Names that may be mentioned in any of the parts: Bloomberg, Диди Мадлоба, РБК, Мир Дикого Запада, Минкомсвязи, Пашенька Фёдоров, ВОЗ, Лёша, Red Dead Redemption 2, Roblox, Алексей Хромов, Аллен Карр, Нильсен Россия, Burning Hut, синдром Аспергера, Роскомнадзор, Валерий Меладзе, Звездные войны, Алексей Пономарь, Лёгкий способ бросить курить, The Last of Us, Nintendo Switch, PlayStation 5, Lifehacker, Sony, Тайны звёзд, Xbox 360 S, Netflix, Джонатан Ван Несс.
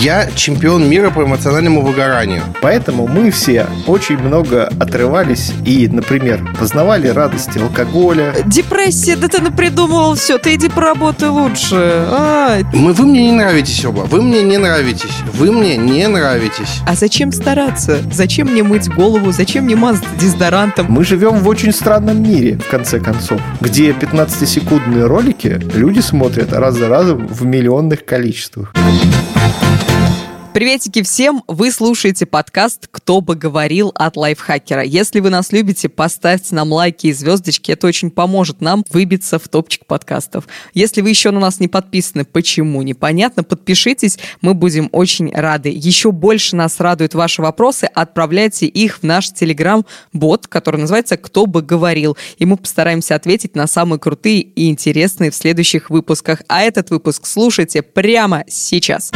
Я чемпион мира по эмоциональному выгоранию. Поэтому мы все очень много отрывались и, например, познавали радости алкоголя. Депрессия, да ты напридумывал все, ты иди поработай лучше. Вы мне не нравитесь оба, вы мне не нравитесь. А зачем стараться? Зачем мне мыть голову? Зачем мне мазать дезодорантом? Мы живем в очень странном мире, в конце концов, где 15-секундные ролики люди смотрят раз за разом в миллионных количествах. Приветики всем! Вы слушаете подкаст «Кто бы говорил» от Lifehacker. Если вы нас любите, поставьте нам лайки и звездочки. Это очень поможет нам выбиться в топчик подкастов. Если вы еще на нас не подписаны, почему? Непонятно. Подпишитесь, мы будем очень рады. Еще больше нас радуют ваши вопросы. Отправляйте их в наш Telegram-бот, который называется «Кто бы говорил». И мы постараемся ответить на самые крутые и интересные в следующих выпусках. А этот выпуск слушайте прямо сейчас.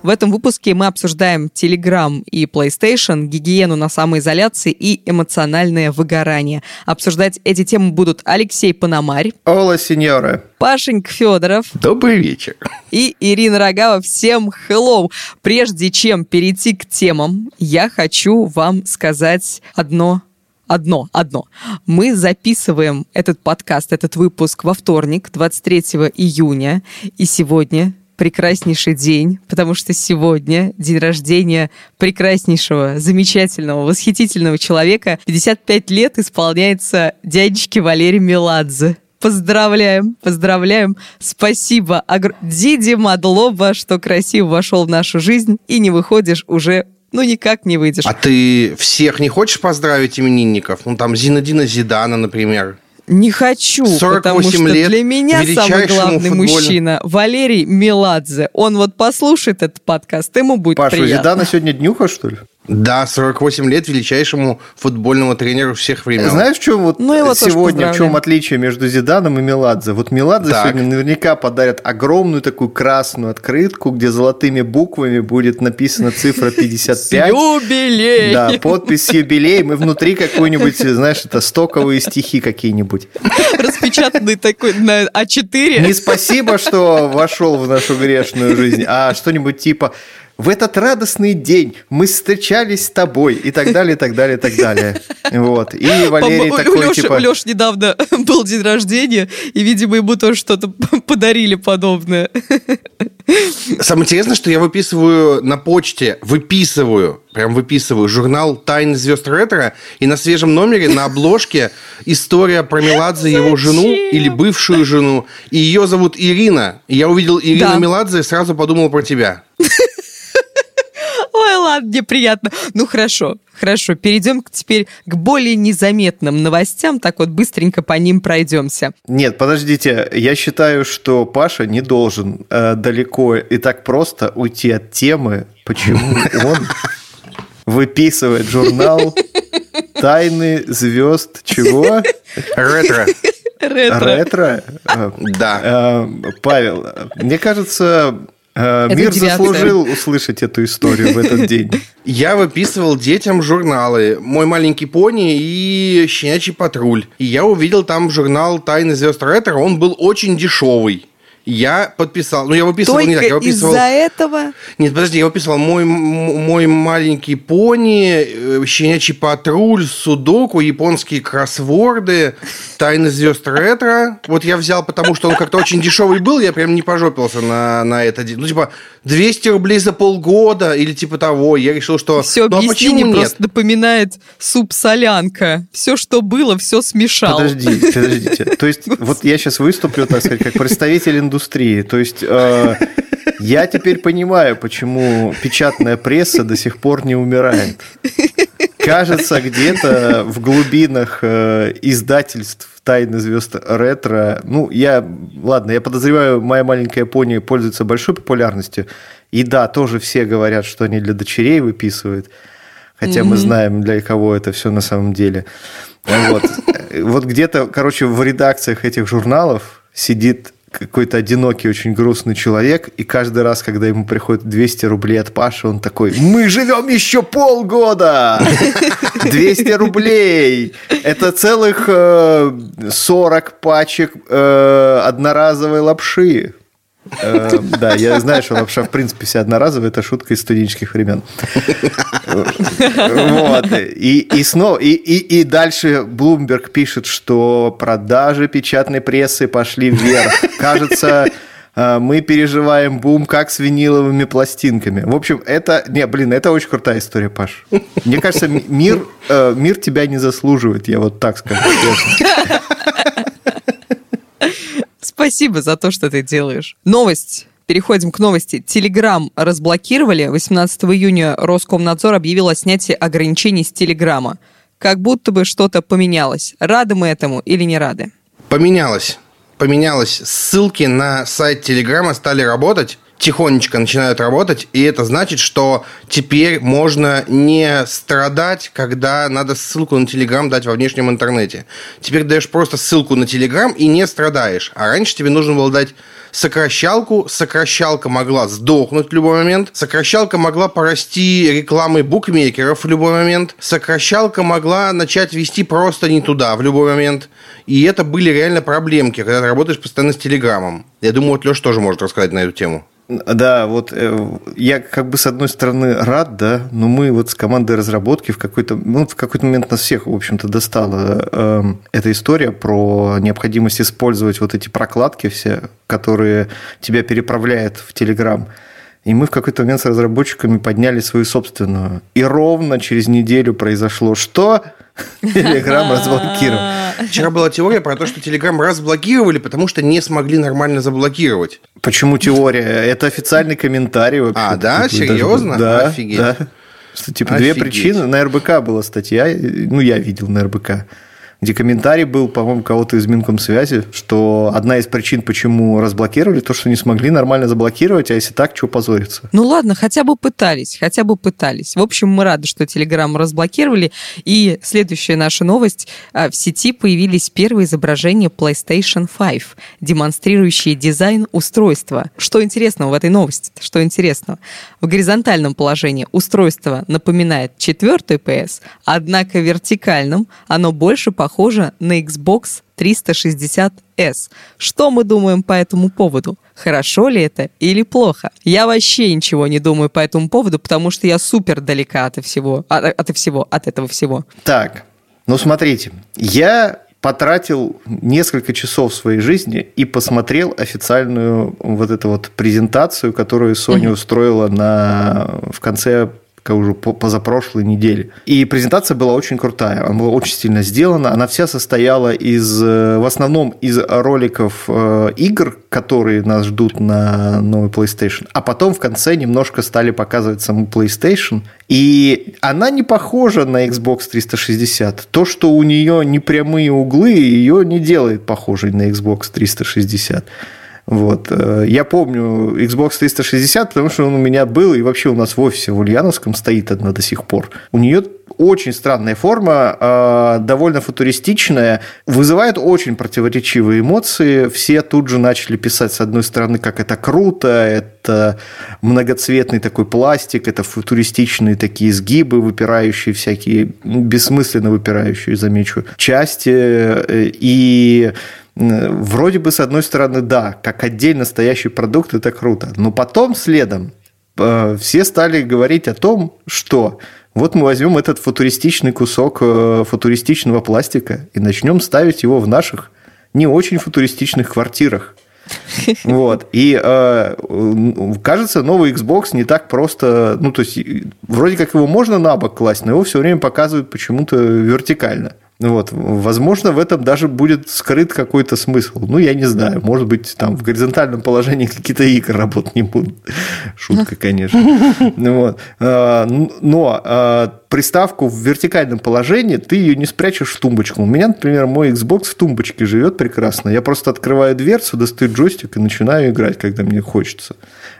В этом выпуске мы обсуждаем Telegram и PlayStation, гигиену на самоизоляции и эмоциональное выгорание. Обсуждать эти темы будут Алексей Пономарь. Ола, сеньора. Пашенька Фёдоров. Добрый вечер. И Ирина Рогава. Всем hello. Прежде чем перейти к темам, я хочу вам сказать одно. Мы записываем этот подкаст, этот выпуск во вторник, 23 июня, и сегодня... прекраснейший день, потому что сегодня день рождения прекраснейшего, замечательного, восхитительного человека. 55 лет исполняется дядечке Валерию Меладзе. Поздравляем. Спасибо. Диди Мадлоба, что красиво вошел в нашу жизнь и не выходишь уже, никак не выйдешь. А ты всех не хочешь поздравить именинников? Там Зинедина Зидана, например. Не хочу, потому что для меня самый главный мужчина Валерий Меладзе. Он послушает этот подкаст, ему будет приятно. Паша, Зидана сегодня днюха, что ли? Да, 48 лет величайшему футбольному тренеру всех времен. Знаешь, в чем сегодня, в чем отличие между Зиданом и Меладзе? Меладзе сегодня наверняка подарят огромную такую красную открытку, где золотыми буквами будет написана цифра 55. Юбилей! Да, подпись юбилей. Мы внутри какую-нибудь, это стоковые стихи какие-нибудь. Распечатанный такой на А4. Не спасибо, что вошел в нашу грешную жизнь, а что-нибудь типа... В этот радостный день мы встречались с тобой, и так далее, и так далее, и так далее. И Валерий такой, У Лёши недавно был день рождения, и, видимо, ему тоже что-то подарили подобное. Самое интересное, что я выписываю на почте, выписываю журнал «Тайны звезд ретро», и на свежем номере на обложке история про Меладзе и его жену, или бывшую жену, и ее зовут Ирина. И я увидел Ирину Меладзе и сразу подумал про тебя. Ой, ладно, мне приятно. Хорошо. Перейдем теперь к более незаметным новостям. Так быстренько по ним пройдемся. Нет, подождите. Я считаю, что Паша не должен далеко и так просто уйти от темы, почему он выписывает журнал «Тайны звезд». Чего? Ретро? Да. Павел, мне кажется... Мир заслужил услышать эту историю в этот день. Я выписывал детям журналы «Мой маленький пони» и «Щенячий патруль». И я увидел там журнал «Тайны звезд ретро». Он был очень дешевый. Я подписал... я выписывал только не так. Я выписывал... из-за этого? Нет, подожди, я выписывал «Мой маленький пони», «Щенячий патруль», «Судоку», «Японские кроссворды», «Тайны звезд ретро». Я взял, потому что он как-то очень дешевый был, я прям не пожопился на это. 200 рублей за полгода или типа того. Я решил, что... Все объяснение просто напоминает суп-солянка. Все, что было, все смешал. Подождите. То есть, я сейчас выступлю, так сказать, как представитель индустрии. То есть я теперь понимаю, почему печатная пресса до сих пор не умирает. Кажется, где-то в глубинах издательств «Тайны звезд ретро». Я подозреваю, «Моя маленькая пони» пользуется большой популярностью. И да, тоже все говорят, что они для дочерей выписывают. Хотя мы знаем, для кого это все на самом деле. Где-то, в редакциях этих журналов сидит какой-то одинокий, очень грустный человек, и каждый раз, когда ему приходит 200 рублей от Паши, он такой: «Мы живем еще полгода! 200 рублей! Это целых 40 пачек одноразовой лапши!» Да, я знаю, что лапша, в принципе, вся одноразовая, это шутка из студенческих времен. И дальше Bloomberg пишет, что продажи печатной прессы пошли вверх. Кажется, мы переживаем бум, как с виниловыми пластинками. В общем, это... Не, блин, это очень крутая история, Паш. Мне кажется, мир тебя не заслуживает, я вот так скажу. Спасибо за то, что ты делаешь. Новость. Переходим к новости. Телеграм разблокировали. 18 июня Роскомнадзор объявил о снятии ограничений с Телеграма. Как будто бы что-то поменялось. Рады мы этому или не рады? Поменялось. Ссылки на сайт Телеграма стали работать. Тихонечко начинают работать, и это значит, что теперь можно не страдать, когда надо ссылку на Телеграм дать во внешнем интернете. Теперь даешь просто ссылку на Телеграм и не страдаешь. А раньше тебе нужно было дать сокращалку. Сокращалка могла сдохнуть в любой момент. Сокращалка могла порасти рекламой букмекеров в любой момент. Сокращалка могла начать вести просто не туда в любой момент. И это были реально проблемки, когда ты работаешь постоянно с Телеграмом. Я думаю, вот Лёш тоже может рассказать на эту тему. Да, вот я как бы с одной стороны рад, да, но мы вот с командой разработки в какой-то момент нас всех, в общем-то, достала эта история про необходимость использовать вот эти прокладки все, которые тебя переправляют в Telegram. И мы в какой-то момент с разработчиками подняли свою собственную. И ровно через неделю произошло что? Телеграм разблокировал. Вчера была теория про то, что Телеграм разблокировали, потому что не смогли нормально заблокировать. Почему теория? Это официальный комментарий вообще. А, да? Серьезно? Да. Офигеть. Да. Что, типа, офигеть. Две причины. На РБК была статья, ну, я видел на РБК, где комментарий был, по-моему, кого-то из Минкомсвязи, что одна из причин, почему разблокировали, то, что не смогли нормально заблокировать, а если так, чего позориться? Ну ладно, хотя бы пытались. В общем, мы рады, что Телеграм разблокировали. И следующая наша новость. В сети появились первые изображения PlayStation 5, демонстрирующие дизайн устройства. Что интересного в этой новости? В горизонтальном положении устройство напоминает 4-й PS, однако в вертикальном оно больше похоже на Xbox 360 S. Что мы думаем по этому поводу? Хорошо ли это или плохо? Я вообще ничего не думаю по этому поводу, потому что я супер далека от этого всего. Так, ну смотрите, я потратил несколько часов своей жизни и посмотрел официальную вот эту вот презентацию, которую Sony устроила в конце уже позапрошлой недели. И презентация была очень крутая, она была очень сильно сделана, она вся состояла в основном из роликов игр, которые нас ждут на новый PlayStation, а потом в конце немножко стали показывать саму PlayStation, и она не похожа на Xbox 360. То, что у нее непрямые углы, ее не делает похожей на Xbox 360. Вот. Я помню Xbox 360, потому что он у меня был, и вообще у нас в офисе в Ульяновском стоит одна до сих пор. У нее очень странная форма, довольно футуристичная, вызывает очень противоречивые эмоции. Все тут же начали писать, с одной стороны, как это круто, это многоцветный такой пластик, это футуристичные такие изгибы, выпирающие всякие, бессмысленно выпирающие, замечу, части, и... Вроде бы, с одной стороны, да, как отдельно стоящий продукт, это круто. Но потом, следом, все стали говорить о том, что вот мы возьмем этот футуристичный кусок футуристичного пластика и начнем ставить его в наших не очень футуристичных квартирах. Вот. И кажется, новый Xbox не так просто... Ну, то есть, вроде как его можно на бок класть, но его все время показывают почему-то вертикально. Вот. Возможно, в этом даже будет скрыт какой-то смысл. Ну, я не знаю. Может быть, там в горизонтальном положении какие-то игры работать не будут. Шутка, конечно. Вот. Но приставку в вертикальном положении ты ее не спрячешь в тумбочку. У меня, например, мой Xbox в тумбочке живет прекрасно. Я просто открываю дверцу, достаю джойстик и начинаю играть, когда мне хочется.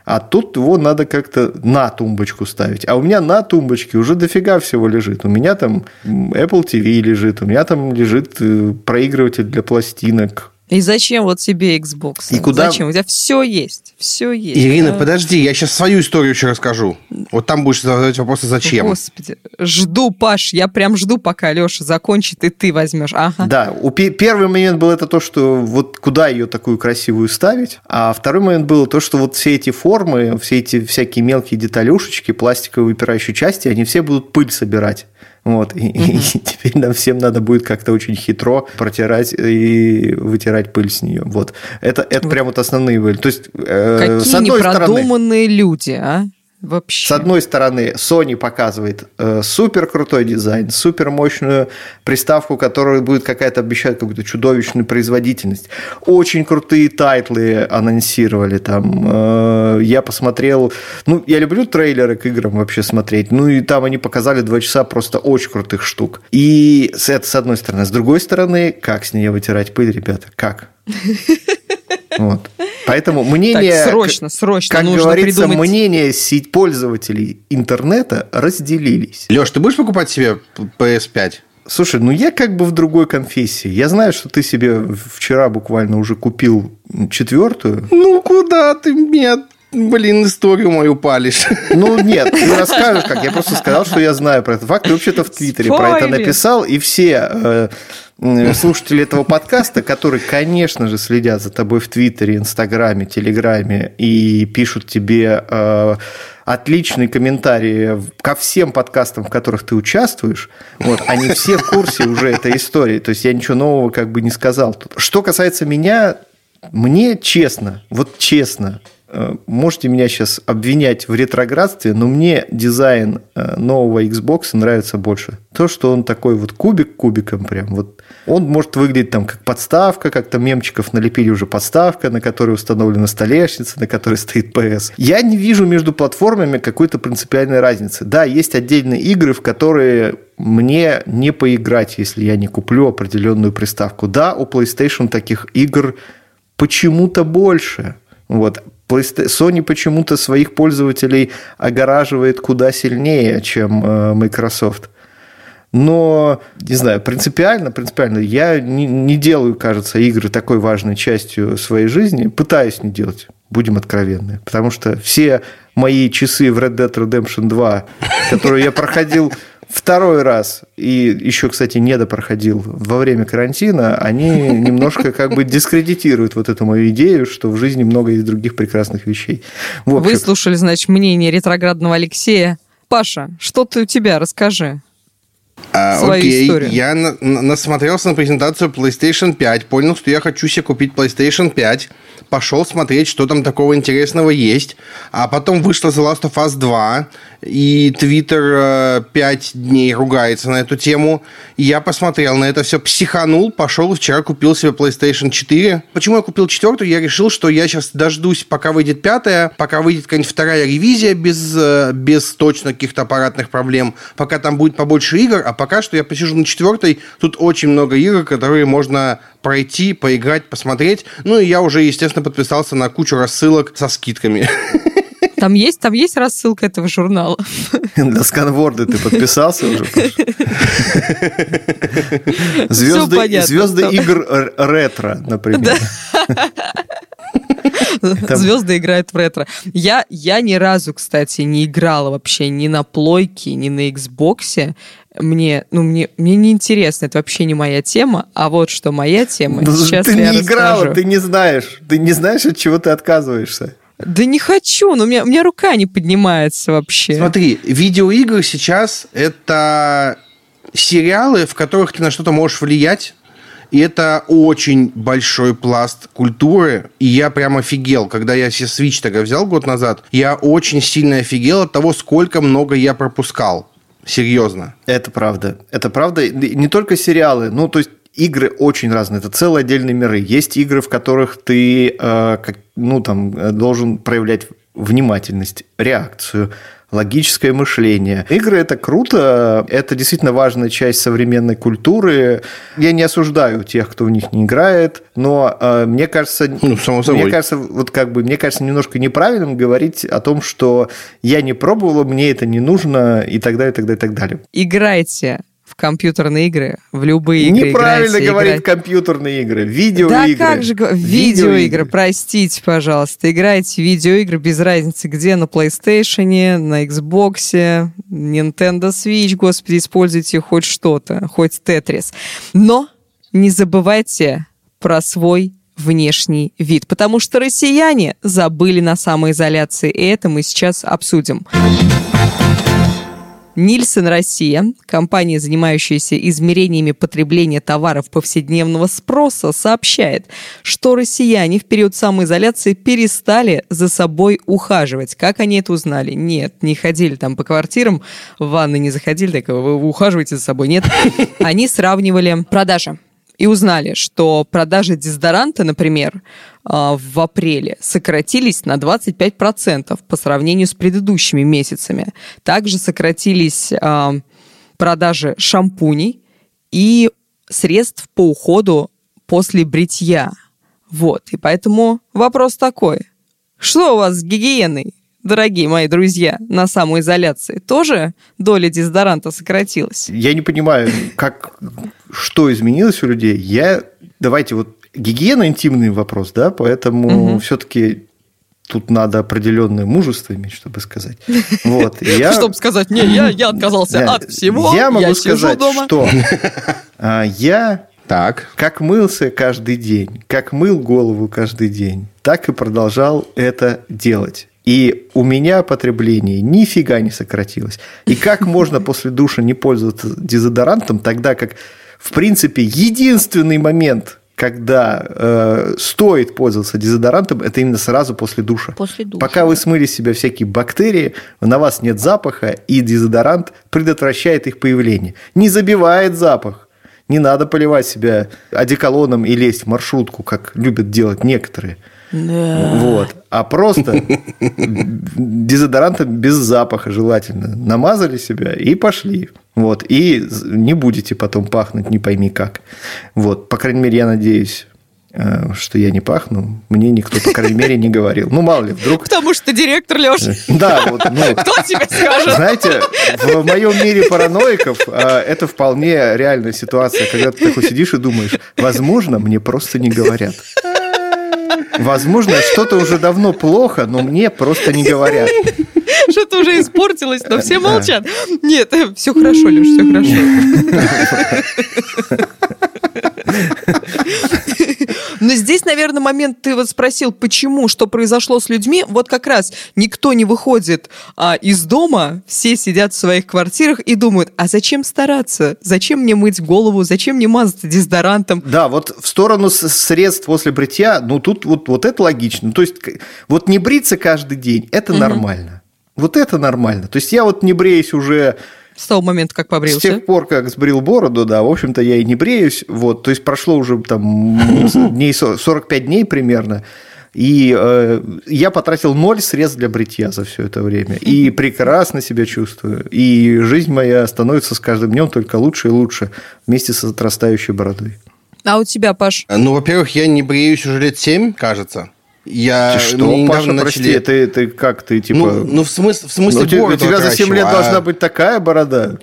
А тут его надо как-то на тумбочку ставить. А у меня на тумбочке уже дофига всего лежит. У меня там Apple TV лежит, у меня там лежит проигрыватель для пластинок, И зачем вот тебе Xbox? И куда... Зачем? У тебя все есть. Все есть. Ирина, подожди, я сейчас свою историю еще расскажу. Вот там будешь задавать вопросы, зачем. Господи, жду, Паш, я прям жду, пока Леша закончит, и ты возьмешь. Ага. Да, первый момент был это то, что вот куда ее такую красивую ставить, а второй момент был то, что вот все эти формы, все эти всякие мелкие деталюшечки, пластиковые выпирающие части, они все будут пыль собирать. Вот, и теперь нам всем надо будет как-то очень хитро протирать и вытирать пыль с нее. Вот. Это вот. Прям вот основные были. То есть, какие с одной непродуманные стороны, люди, а? Вообще. С одной стороны, Sony показывает супер крутой дизайн, супер мощную приставку, которая будет какая-то обещать какую-то чудовищную производительность. Очень крутые тайтлы анонсировали там. Я посмотрел... Ну, я люблю трейлеры к играм вообще смотреть. Ну, и там они показали 2 часа просто очень крутых штук. И это с одной стороны. С другой стороны, как с нее вытирать пыль, ребята? Как? Вот. Поэтому мнение, так, срочно как нужно говорится, придумать... мнение пользователей интернета разделились. Лёш, ты будешь покупать себе PS5? Слушай, ну я как бы в другой конфессии. Я знаю, что ты себе вчера буквально уже купил 4-ю. Ну куда ты меня... Блин, историю мою палишь. Ну, нет, ты расскажешь как. Я просто сказал, что я знаю про этот факт. Ты вообще-то в Твиттере про это написал. И все слушатели этого подкаста, которые, конечно же, следят за тобой в Твиттере, Инстаграме, Телеграме и пишут тебе отличные комментарии ко всем подкастам, в которых ты участвуешь, вот, они все в курсе уже этой истории. То есть, я ничего нового как бы не сказал. Что касается меня, мне честно, вот честно... Можете меня сейчас обвинять в ретроградстве, но мне дизайн нового Xbox нравится больше. То, что он такой вот кубик кубиком прям. Вот. Он может выглядеть там как подставка, как-то мемчиков налепили уже подставка, на которой установлена столешница, на которой стоит PS. Я не вижу между платформами какой-то принципиальной разницы. Да, есть отдельные игры, в которые... мне не поиграть, если я не куплю определенную приставку. Да, у PlayStation таких игр почему-то больше. Вот. Sony почему-то своих пользователей огораживает куда сильнее, чем Microsoft. Но, не знаю, принципиально я не делаю, кажется, игры такой важной частью своей жизни. Пытаюсь не делать, будем откровенны. Потому что все мои часы в Red Dead Redemption 2, которые я проходил... Второй раз, и еще, кстати, недопроходил во время карантина, они немножко как бы дискредитируют вот эту мою идею, что в жизни много есть других прекрасных вещей. Вы слушали, значит, мнение ретроградного Алексея. Паша, что ты у тебя? Расскажи свою историю. Я насмотрелся на презентацию PlayStation 5, понял, что я хочу себе купить PlayStation 5, пошел смотреть, что там такого интересного есть, а потом вышла The Last of Us 2, и Twitter 5 дней ругается на эту тему, и я посмотрел на это все, психанул, пошел и вчера купил себе PlayStation 4. Почему я купил 4-ю? Я решил, что я сейчас дождусь, пока выйдет 5-я, пока выйдет какая-нибудь 2-я ревизия без точно каких-то аппаратных проблем, пока там будет побольше игр, а пока что я посижу на 4-й, тут очень много игр, которые можно пройти, поиграть, посмотреть, ну и я уже, естественно, подписался на кучу рассылок со скидками. Там есть рассылка этого журнала. На сканворды ты подписался уже, Паша? Звезды игр ретро, например. Звезды играют в ретро. Я ни разу, кстати, не играла вообще ни на плойке, ни на Xbox'е. Мне не интересно, это вообще не моя тема, а вот что моя тема. Сейчас ты не играла, ты не знаешь, от чего ты отказываешься. Да не хочу, но у меня рука не поднимается вообще. Смотри, видеоигры сейчас это сериалы, в которых ты на что-то можешь влиять. И это очень большой пласт культуры, и я прям офигел. Когда я себе Switch тогда взял год назад, я очень сильно офигел от того, сколько много я пропускал. Серьезно. Это правда. Не только сериалы, ну, то есть игры очень разные, это целые отдельные миры. Есть игры, в которых ты должен проявлять внимательность, реакцию, логическое мышление. Игры – это круто, это действительно важная часть современной культуры. Я не осуждаю тех, кто в них не играет, но мне кажется, немножко неправильным говорить о том, что я не пробовала, мне это не нужно и так далее, и так далее, и так далее. Играйте в компьютерные игры, в любые игры. Неправильно говорит компьютерные игры, видеоигры. Да как же, видеоигры, простите, пожалуйста. Играйте в видеоигры, без разницы где, на PlayStation, на Xbox, Nintendo Switch, господи, используйте хоть что-то, хоть Tetris. Но не забывайте про свой внешний вид, потому что россияне забыли на самоизоляции, и это мы сейчас обсудим. Нильсен Россия, компания, занимающаяся измерениями потребления товаров повседневного спроса, сообщает, что россияне в период самоизоляции перестали за собой ухаживать. Как они это узнали? Нет, не ходили там по квартирам, в ванны не заходили, так вы ухаживаете за собой. Нет, они сравнивали продажи. И узнали, что продажи дезодоранта, например, в апреле сократились на 25% по сравнению с предыдущими месяцами. Также сократились продажи шампуней и средств по уходу после бритья. Вот, и поэтому вопрос такой. Что у вас с гигиеной, дорогие мои друзья, на самоизоляции? Тоже доля дезодоранта сократилась? Я не понимаю, как... Что изменилось у людей? Давайте вот гигиена интимный вопрос, да, поэтому все-таки тут надо определенное мужество иметь, чтобы сказать. Вот. Чтобы сказать, не, я отказался от всего. Я могу сказать, что я как мылся каждый день, как мыл голову каждый день, так и продолжал это делать. И у меня потребление нифига не сократилось. И как можно после душа не пользоваться дезодорантом, тогда как, в принципе, единственный момент, когда стоит пользоваться дезодорантом, это именно сразу после душа. Пока вы смыли с себя всякие бактерии, на вас нет запаха, и дезодорант предотвращает их появление. Не забивает запах. Не надо поливать себя одеколоном и лезть в маршрутку, как любят делать некоторые. Да. Вот. А просто дезодорантом без запаха желательно. Намазали себя и пошли. Вот. И не будете потом пахнуть, не пойми как. Вот. По крайней мере, я надеюсь, что я не пахну. Мне никто, по крайней мере, не говорил. Ну, мало ли, вдруг... Потому что ты директор, Лёша. Да, вот. Кто тебе скажет? Знаете, в моем мире параноиков это вполне реальная ситуация, когда ты такой сидишь и думаешь, возможно, мне просто не говорят. Возможно, что-то уже давно плохо, но мне просто не говорят. Что-то уже испортилось, но все молчат. Нет, все хорошо, Леш, все хорошо. Но здесь, наверное, момент, ты вот спросил, почему, что произошло с людьми. Вот как раз никто не выходит из дома, все сидят в своих квартирах и думают, а зачем стараться? Зачем мне мыть голову? Зачем мне мазаться дезодорантом? Да, вот в сторону средств после бритья, ну тут вот это логично. То есть вот не бриться каждый день, это нормально. Вот это нормально. То есть я вот не бреюсь уже... С того момента, как побрился. С тех пор, как сбрил бороду, да, в общем-то, я и не бреюсь. Вот, то есть, прошло уже там 45 дней примерно, и я потратил 0 средств для бритья за все это время. И прекрасно себя чувствую. И жизнь моя становится с каждым днем только лучше и лучше вместе с отрастающей бородой. А у тебя, Паш? Ну, во-первых, я не бреюсь уже лет 7, кажется. Я что, Паша, прости, ты как, ты типа... Ну в смысле бороду отращиваю. У тебя за 7 лет должна быть такая борода?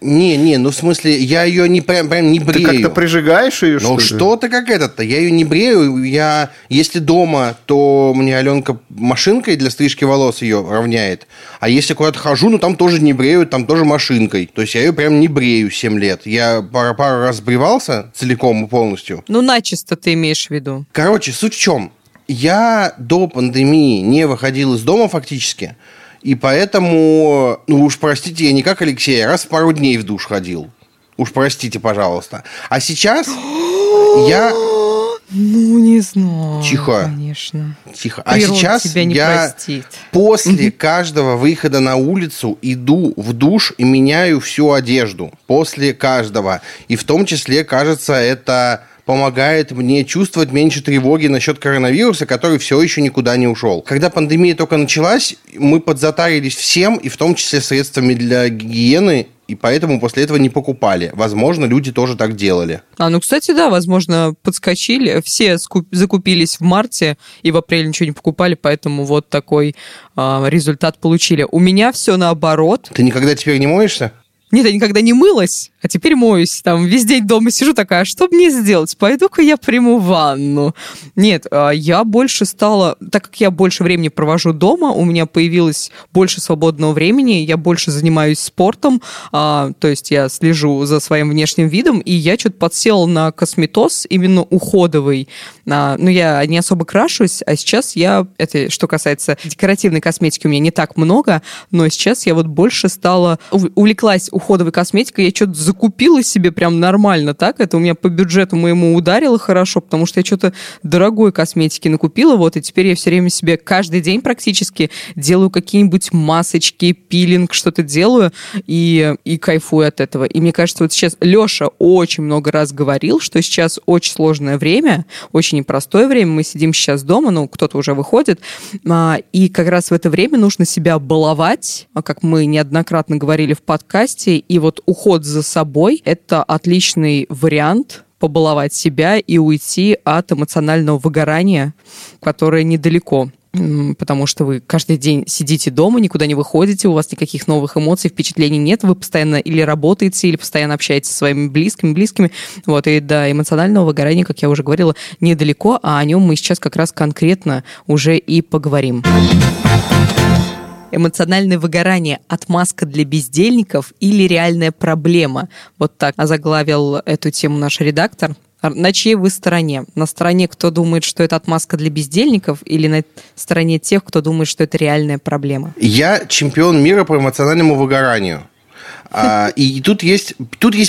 Не, ну в смысле, я ее не прям не брею. Ты как-то прижигаешь ее, что ли? Ну что-то как этот-то, я ее не брею, я, если дома, то мне Аленка машинкой для стрижки волос ее равняет, а если куда-то хожу, ну там тоже не бреют, там тоже машинкой, то есть я ее прям не брею 7 лет, я пару раз сбривался целиком и полностью. Ну начисто ты имеешь в виду. Короче, суть в чем? Я до пандемии не выходил из дома фактически, и поэтому, ну уж простите, я не как Алексей, я раз в пару дней в душ ходил. Уж простите, пожалуйста. А сейчас я... Ну, не знаю. Тихо. Конечно. Тихо. А природа сейчас тебя не простит. После каждого выхода на улицу иду в душ и меняю всю одежду. После каждого. И в том числе, кажется, это... помогает мне чувствовать меньше тревоги насчет коронавируса, который все еще никуда не ушел. Когда пандемия только началась, мы подзатарились всем, и в том числе средствами для гигиены, и поэтому после этого не покупали. Возможно, люди тоже так делали. А, ну, кстати, да, возможно, подскочили. Все закупились в марте и в апреле ничего не покупали, поэтому вот такой результат получили. У меня все наоборот. Ты никогда теперь не моешься? Нет, я никогда не мылась, а теперь моюсь. Там весь день дома сижу такая, что мне сделать? Пойду-ка я приму ванну. Нет, я больше стала... Так как я больше времени провожу дома, у меня появилось больше свободного времени, я больше занимаюсь спортом, то есть я слежу за своим внешним видом, и я что-то подсела на косметоз, именно уходовый. Но я не особо крашусь, а сейчас я... Это что касается декоративной косметики, у меня не так много, но сейчас я вот больше стала... Увлеклась уходовой косметикой, я что-то закупила себе прям нормально, так, это у меня по бюджету моему ударило хорошо, потому что я что-то дорогой косметики накупила, вот, и теперь я все время себе каждый день практически делаю какие-нибудь масочки, пилинг, что-то делаю, и кайфую от этого. И мне кажется, вот сейчас Леша очень много раз говорил, что сейчас очень сложное время, очень непростое время, мы сидим сейчас дома, ну, кто-то уже выходит, и как раз в это время нужно себя баловать, как мы неоднократно говорили в подкасте, и вот уход за собой — это отличный вариант побаловать себя и уйти от эмоционального выгорания, которое недалеко. Потому что вы каждый день сидите дома, никуда не выходите, у вас никаких новых эмоций, впечатлений нет, вы постоянно или работаете, или постоянно общаетесь со своими близкими, вот, и до эмоционального выгорания, как я уже говорила, недалеко, а о нем мы сейчас как раз конкретно уже и поговорим. Эмоциональное выгорание – отмазка для бездельников или реальная проблема? Вот так озаглавил эту тему наш редактор. На чьей вы стороне? На стороне, кто думает, что это отмазка для бездельников, или на стороне тех, кто думает, что это реальная проблема? Я чемпион мира по эмоциональному выгоранию. И тут есть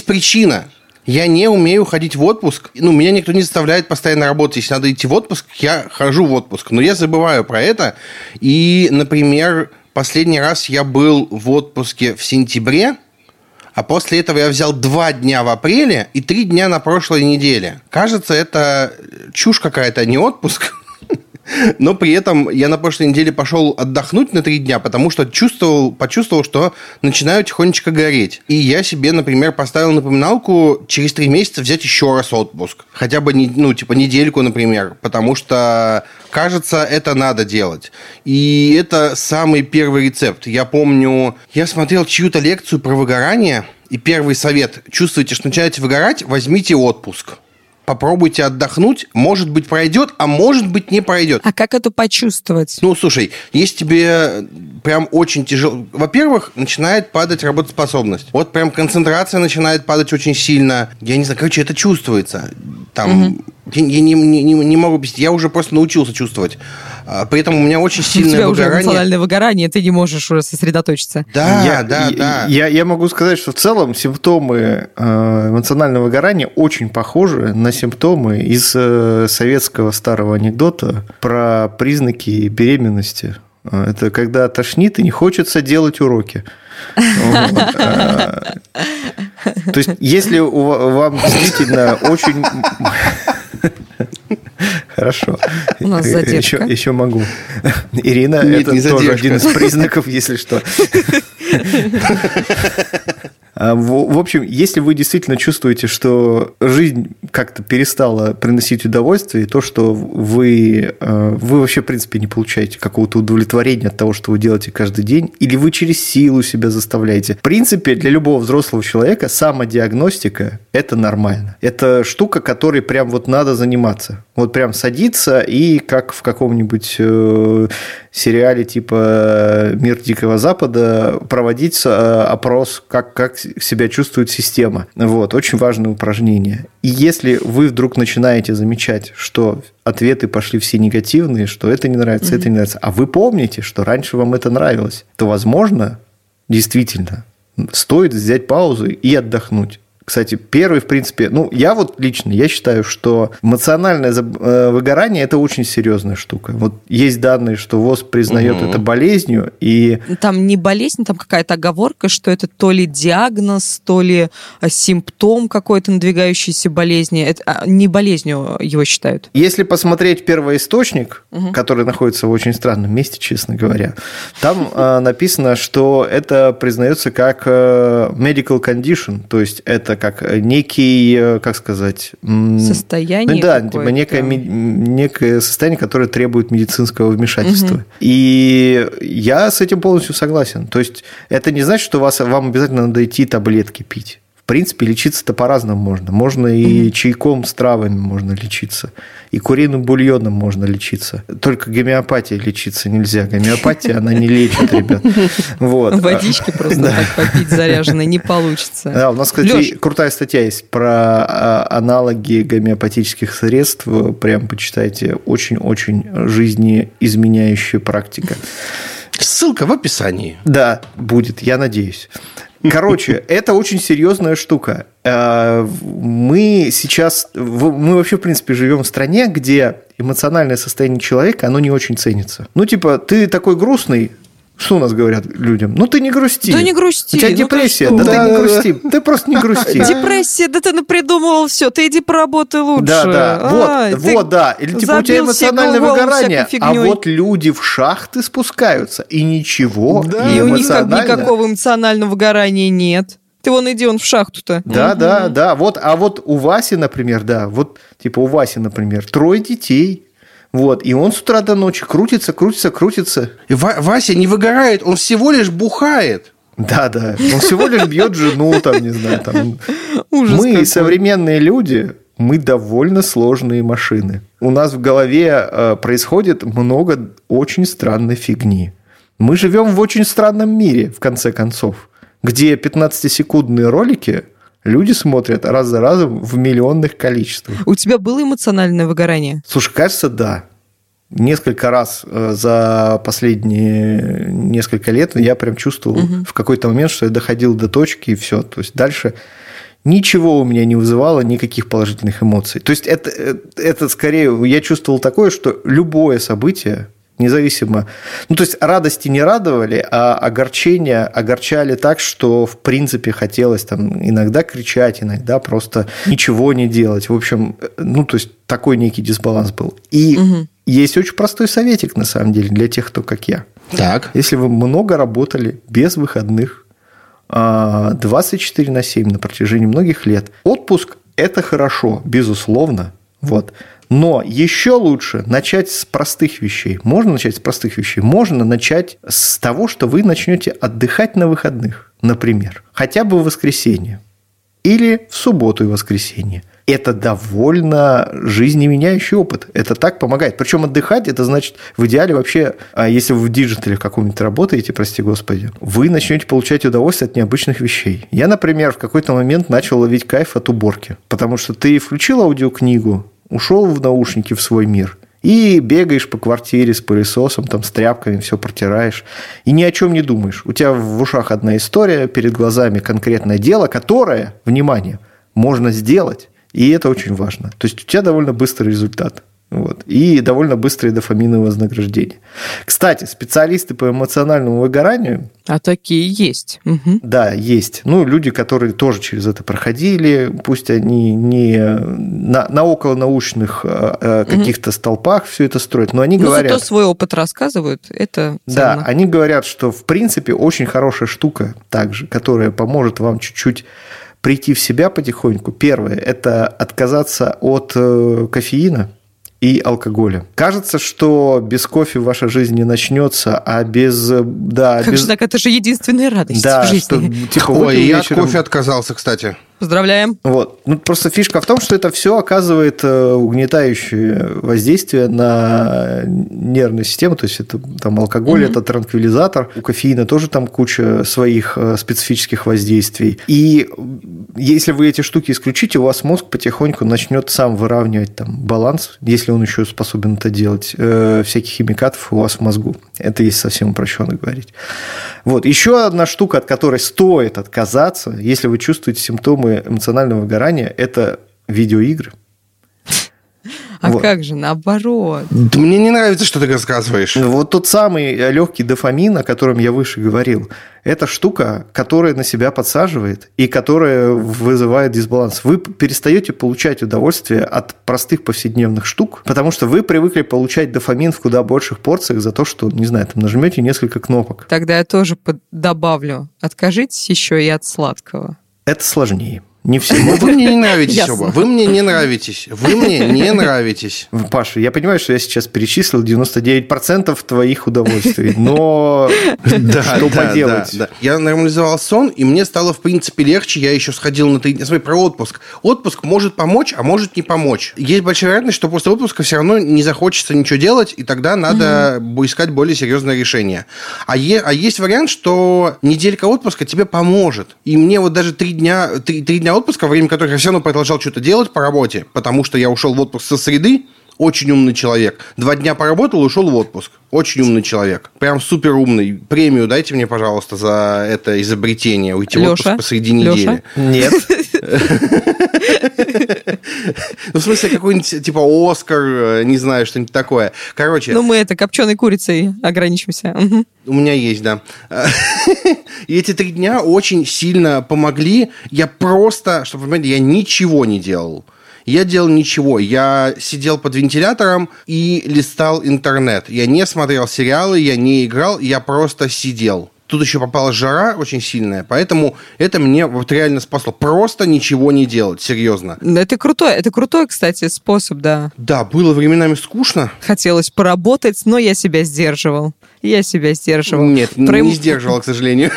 причина. Я не умею ходить в отпуск. Ну, меня никто не заставляет постоянно работать. Если надо идти в отпуск, я хожу в отпуск. Но я забываю про это. И, например... Последний раз я был в отпуске в сентябре, а после этого я взял 2 дня в апреле и 3 дня на прошлой неделе. Кажется, это чушь какая-то, а не отпуск. Но при этом я на прошлой неделе пошел отдохнуть на 3 дня, потому что почувствовал, что начинаю тихонечко гореть. И я себе, например, поставил напоминалку через 3 месяца взять еще раз отпуск. Хотя бы, ну, типа недельку, например, потому что, кажется, это надо делать. И это самый первый рецепт. Я помню, я смотрел чью-то лекцию про выгорание, и первый совет: чувствуете, что начинаете выгорать, возьмите отпуск. Попробуйте отдохнуть, может быть, пройдет, а может быть, не пройдет. А как это почувствовать? Ну, слушай, если тебе прям очень тяжело... Во-первых, начинает падать работоспособность. Вот прям концентрация начинает падать очень сильно. Я не знаю, короче, это чувствуется. Там... Угу. Я не могу объяснить, я уже просто научился чувствовать. При этом у меня очень сильное выгорание. У тебя уже эмоциональное выгорание, ты не можешь уже сосредоточиться. Да. Я могу сказать, что в целом симптомы эмоционального выгорания очень похожи на симптомы из советского старого анекдота про признаки беременности. Это когда тошнит и не хочется делать уроки. То есть, если вам действительно очень... Хорошо. У нас задержка. Еще могу. Ирина, это тоже один из признаков, если что. В общем, если вы действительно чувствуете, что жизнь как-то перестала приносить удовольствие, и то, что вы вообще, в принципе, не получаете какого-то удовлетворения от того, что вы делаете каждый день, или вы через силу себя заставляете. В принципе, для любого взрослого человека самодиагностика – это нормально. Это штука, которой прям вот надо заниматься. Вот прям садиться и, как в каком-нибудь сериале типа «Мир Дикого Запада», проводить опрос, как себя чувствует система. Вот, очень важное упражнение. И если вы вдруг начинаете замечать, что ответы пошли все негативные, что это не нравится, это не нравится, а вы помните, что раньше вам это нравилось, то, возможно, действительно, стоит взять паузу и отдохнуть. Кстати, первый, в принципе, ну, я вот лично, я считаю, что эмоциональное выгорание – это очень серьезная штука. Вот есть данные, что ВОЗ признает это болезнью, и... Там не болезнь, там какая-то оговорка, что это то ли диагноз, то ли симптом какой-то надвигающейся болезни. Это не болезнью его считают. Если посмотреть первоисточник, который находится в очень странном месте, честно говоря, там написано, что это признается как medical condition, то есть это это как некий, как сказать... Состояние да, какое-то. Некое состояние, которое требует медицинского вмешательства. Угу. И я с этим полностью согласен. То есть это не значит, что вам обязательно надо идти таблетки пить. В принципе, лечиться-то по-разному можно. Можно и чайком с травами можно лечиться, и куриным бульоном можно лечиться. Только гомеопатией лечиться нельзя. Гомеопатия, она не лечит, ребят. Вот. Водички просто так попить заряженной не получится. Да, у нас, кстати, крутая статья есть про аналоги гомеопатических средств. Прям почитайте. Очень-очень жизнеизменяющая практика. Ссылка в описании. Да, будет, я надеюсь. Короче, это очень серьезная штука. Мы вообще, в принципе, живем в стране, где эмоциональное состояние человека, оно не очень ценится. Ну, типа, ты такой грустный, что у нас говорят людям? Ну, ты не грусти. Да не грусти. У тебя депрессия, ты не грусти. Ты просто не грусти. Депрессия, да ты напридумывал все, ты иди поработай лучше. Да, вот, да. Или типа у тебя эмоциональное выгорание, а вот люди в шахты спускаются, и ничего. И у них никакого эмоционального выгорания нет. Ты вон иди, он в шахту-то. Да. Вот у Васи, например, трое детей. Вот, и он с утра до ночи крутится. И Вася не выгорает, он всего лишь бухает. Да, он всего лишь бьет жену, не знаю. Мы, современные люди, мы довольно сложные машины. У нас в голове происходит много очень странной фигни. Мы живем в очень странном мире, в конце концов, где 15-секундные ролики люди смотрят раз за разом в миллионных количествах. У тебя было эмоциональное выгорание? Слушай, кажется, да. Несколько раз за последние несколько лет я прям чувствовал в какой-то момент, что я доходил до точки, и все. То есть дальше ничего у меня не вызывало, никаких положительных эмоций. То есть это скорее я чувствовал такое, что любое событие, независимо... Ну, то есть радости не радовали, а огорчения огорчали так, что, в принципе, хотелось там иногда кричать, иногда просто ничего не делать. В общем, ну, то есть такой некий дисбаланс был. И есть очень простой советик, на самом деле, для тех, кто как я. Так. Если вы много работали без выходных, 24/7 на протяжении многих лет, отпуск – это хорошо, безусловно. Вот. Но еще лучше начать с простых вещей. Можно начать с того, что вы начнете отдыхать на выходных, например, хотя бы в воскресенье или в субботу и воскресенье. Это довольно жизнеменяющий опыт. Это так помогает. Причем отдыхать, это значит в идеале вообще, если вы в диджитале каком-нибудь работаете, прости господи, вы начнете получать удовольствие от необычных вещей. Я, например, в какой-то момент начал ловить кайф от уборки, потому что ты включил аудиокнигу, ушел в наушники в свой мир и бегаешь по квартире с пылесосом, там, с тряпками, все протираешь, и ни о чем не думаешь. У тебя в ушах одна история, перед глазами конкретное дело, которое, внимание, можно сделать, и это очень важно. То есть у тебя довольно быстрый результат. Вот. И довольно быстрые дофаминовые вознаграждения. Кстати, специалисты по эмоциональному выгоранию... А такие есть. Угу. Да, есть. Ну, люди, которые тоже через это проходили, пусть они не на околонаучных каких-то столпах все это строят, но они говорят... Но зато свой опыт рассказывают, это ценно. Да, они говорят, что, в принципе, очень хорошая штука также, которая поможет вам чуть-чуть прийти в себя потихоньку. Первое – это отказаться от кофеина и алкоголя. Кажется, что без кофе ваша жизнь не начнется, а без... Да, как без... же так, это же единственная радость в жизни. Что, типа, ой, я от кофе отказался, кстати. Поздравляем. Вот. Ну, просто фишка в том, что это все оказывает угнетающее воздействие на нервную систему. То есть, это там алкоголь, это транквилизатор. У кофеина тоже там куча своих специфических воздействий. И если вы эти штуки исключите, у вас мозг потихоньку начнет сам выравнивать там баланс, если он еще способен это делать, всяких химикатов у вас в мозгу. Это если совсем упрощенно говорить. Вот. Еще одна штука, от которой стоит отказаться, если вы чувствуете симптомы эмоционального выгорания, это видеоигры. А вот. Как же, наоборот? Да мне не нравится, что ты рассказываешь. Вот тот самый легкий дофамин, о котором я выше говорил, это штука, которая на себя подсаживает и которая вызывает дисбаланс. Вы перестаете получать удовольствие от простых повседневных штук, потому что вы привыкли получать дофамин в куда больших порциях за то, что, не знаю, там нажмете несколько кнопок. Тогда я тоже добавлю. Откажитесь еще и от сладкого. Это сложнее. Не всего. Вы мне не нравитесь оба. Вы мне не нравитесь. Вы мне не нравитесь. Паша, я понимаю, что я сейчас перечислил 99% твоих удовольствий, но что поделать? Я нормализовал сон, и мне стало, в принципе, легче. Я еще сходил на 3 дня. Смотри, про отпуск. Отпуск может помочь, а может не помочь. Есть большая вероятность, что после отпуска все равно не захочется ничего делать, и тогда надо искать более серьезное решение. А есть вариант, что неделька отпуска тебе поможет. И мне вот даже 3 дня отпуска, во время которых я все равно продолжал что-то делать по работе, потому что я ушел в отпуск со среды, очень умный человек. 2 дня поработал, ушел в отпуск. Очень умный человек. Прям супер умный. Премию дайте мне, пожалуйста, за это изобретение. Уйти в отпуск посреди недели. Нет. Ну, в смысле, какой-нибудь, типа, Оскар, не знаю, что-нибудь такое. Короче... Ну, мы это, копченой курицей ограничимся. У меня есть, да. И эти 3 дня очень сильно помогли. Я просто, чтобы вы понимали, я ничего не делал. Я делал ничего. Я сидел под вентилятором и листал интернет. Я не смотрел сериалы, я не играл, я просто сидел. Тут еще попала жара очень сильная, поэтому это мне вот реально спасло. Просто ничего не делать, серьезно. Это крутой, кстати, способ, да. Да, было временами скучно. Хотелось поработать, но я себя сдерживал. Нет, не сдерживал, к сожалению.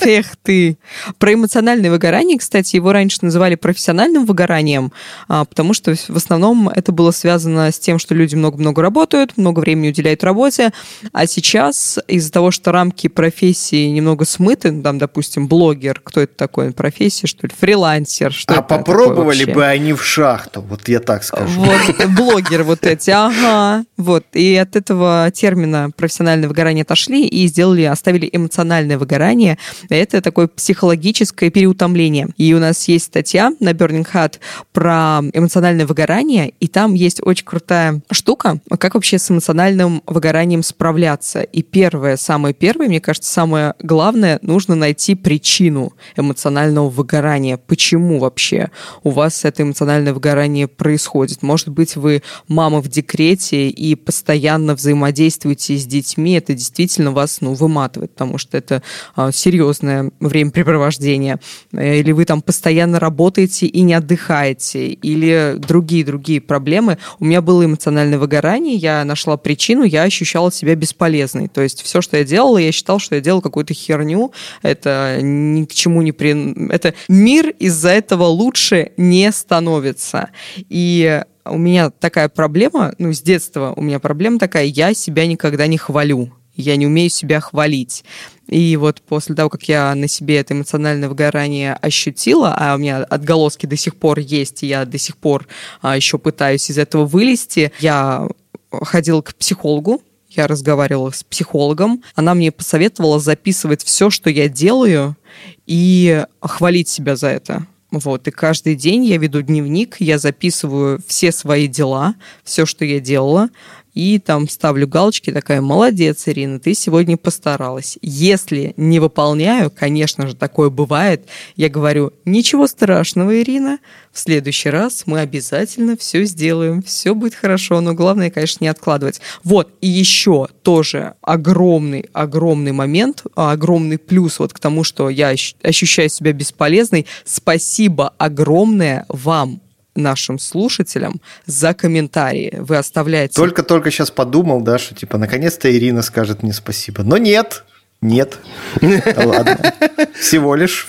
Эх ты. Про эмоциональное выгорание, кстати, его раньше называли профессиональным выгоранием, потому что в основном это было связано с тем, что люди много-много работают, много времени уделяют работе, а сейчас из-за того, что рамки профессии немного смыты, там, допустим, блогер, кто это такой, профессия, что ли, фрилансер, что это такое вообще? А попробовали бы они в шахту, вот я так скажу. Вот, блогер вот эти, ага, вот, и от этого термина профессиональное выгорание отошли и оставили эмоциональное выгорание. Это такое психологическое переутомление. И у нас есть статья на Burning Hut про эмоциональное выгорание, и там есть очень крутая штука, как вообще с эмоциональным выгоранием справляться. И самое первое, мне кажется, самое главное, нужно найти причину эмоционального выгорания. Почему вообще у вас это эмоциональное выгорание происходит? Может быть, вы мама в декрете и постоянно взаимодействуете с детьми, это действительно вас, выматывает, потому что это серьезное времяпрепровождение, или вы там постоянно работаете и не отдыхаете, или другие проблемы. У меня было эмоциональное выгорание, я нашла причину, я ощущала себя бесполезной. То есть все, что я делала, я считала, что я делала какую-то херню, это ни к чему не... Это мир из-за этого лучше не становится. И... у меня такая проблема, с детства у меня проблема такая, я себя никогда не хвалю, я не умею себя хвалить. И вот после того, как я на себе это эмоциональное выгорание ощутила, а у меня отголоски до сих пор есть, и я до сих пор еще пытаюсь из этого вылезти, я ходила к психологу, я разговаривала с психологом, она мне посоветовала записывать все, что я делаю, и хвалить себя за это. Вот, и каждый день я веду дневник, я записываю все свои дела, все, что я делала, и там ставлю галочки, такая: молодец, Ирина, ты сегодня постаралась. Если не выполняю, конечно же, такое бывает, я говорю: ничего страшного, Ирина, в следующий раз мы обязательно все сделаем, все будет хорошо, но главное, конечно, не откладывать. Вот, и еще тоже огромный момент, огромный плюс вот к тому, что я ощущаю себя бесполезной. Спасибо огромное вам, нашим слушателям, за комментарии. Вы оставляете... Только сейчас подумал, да, что типа наконец-то Ирина скажет мне спасибо. Но нет. Ладно. Всего лишь,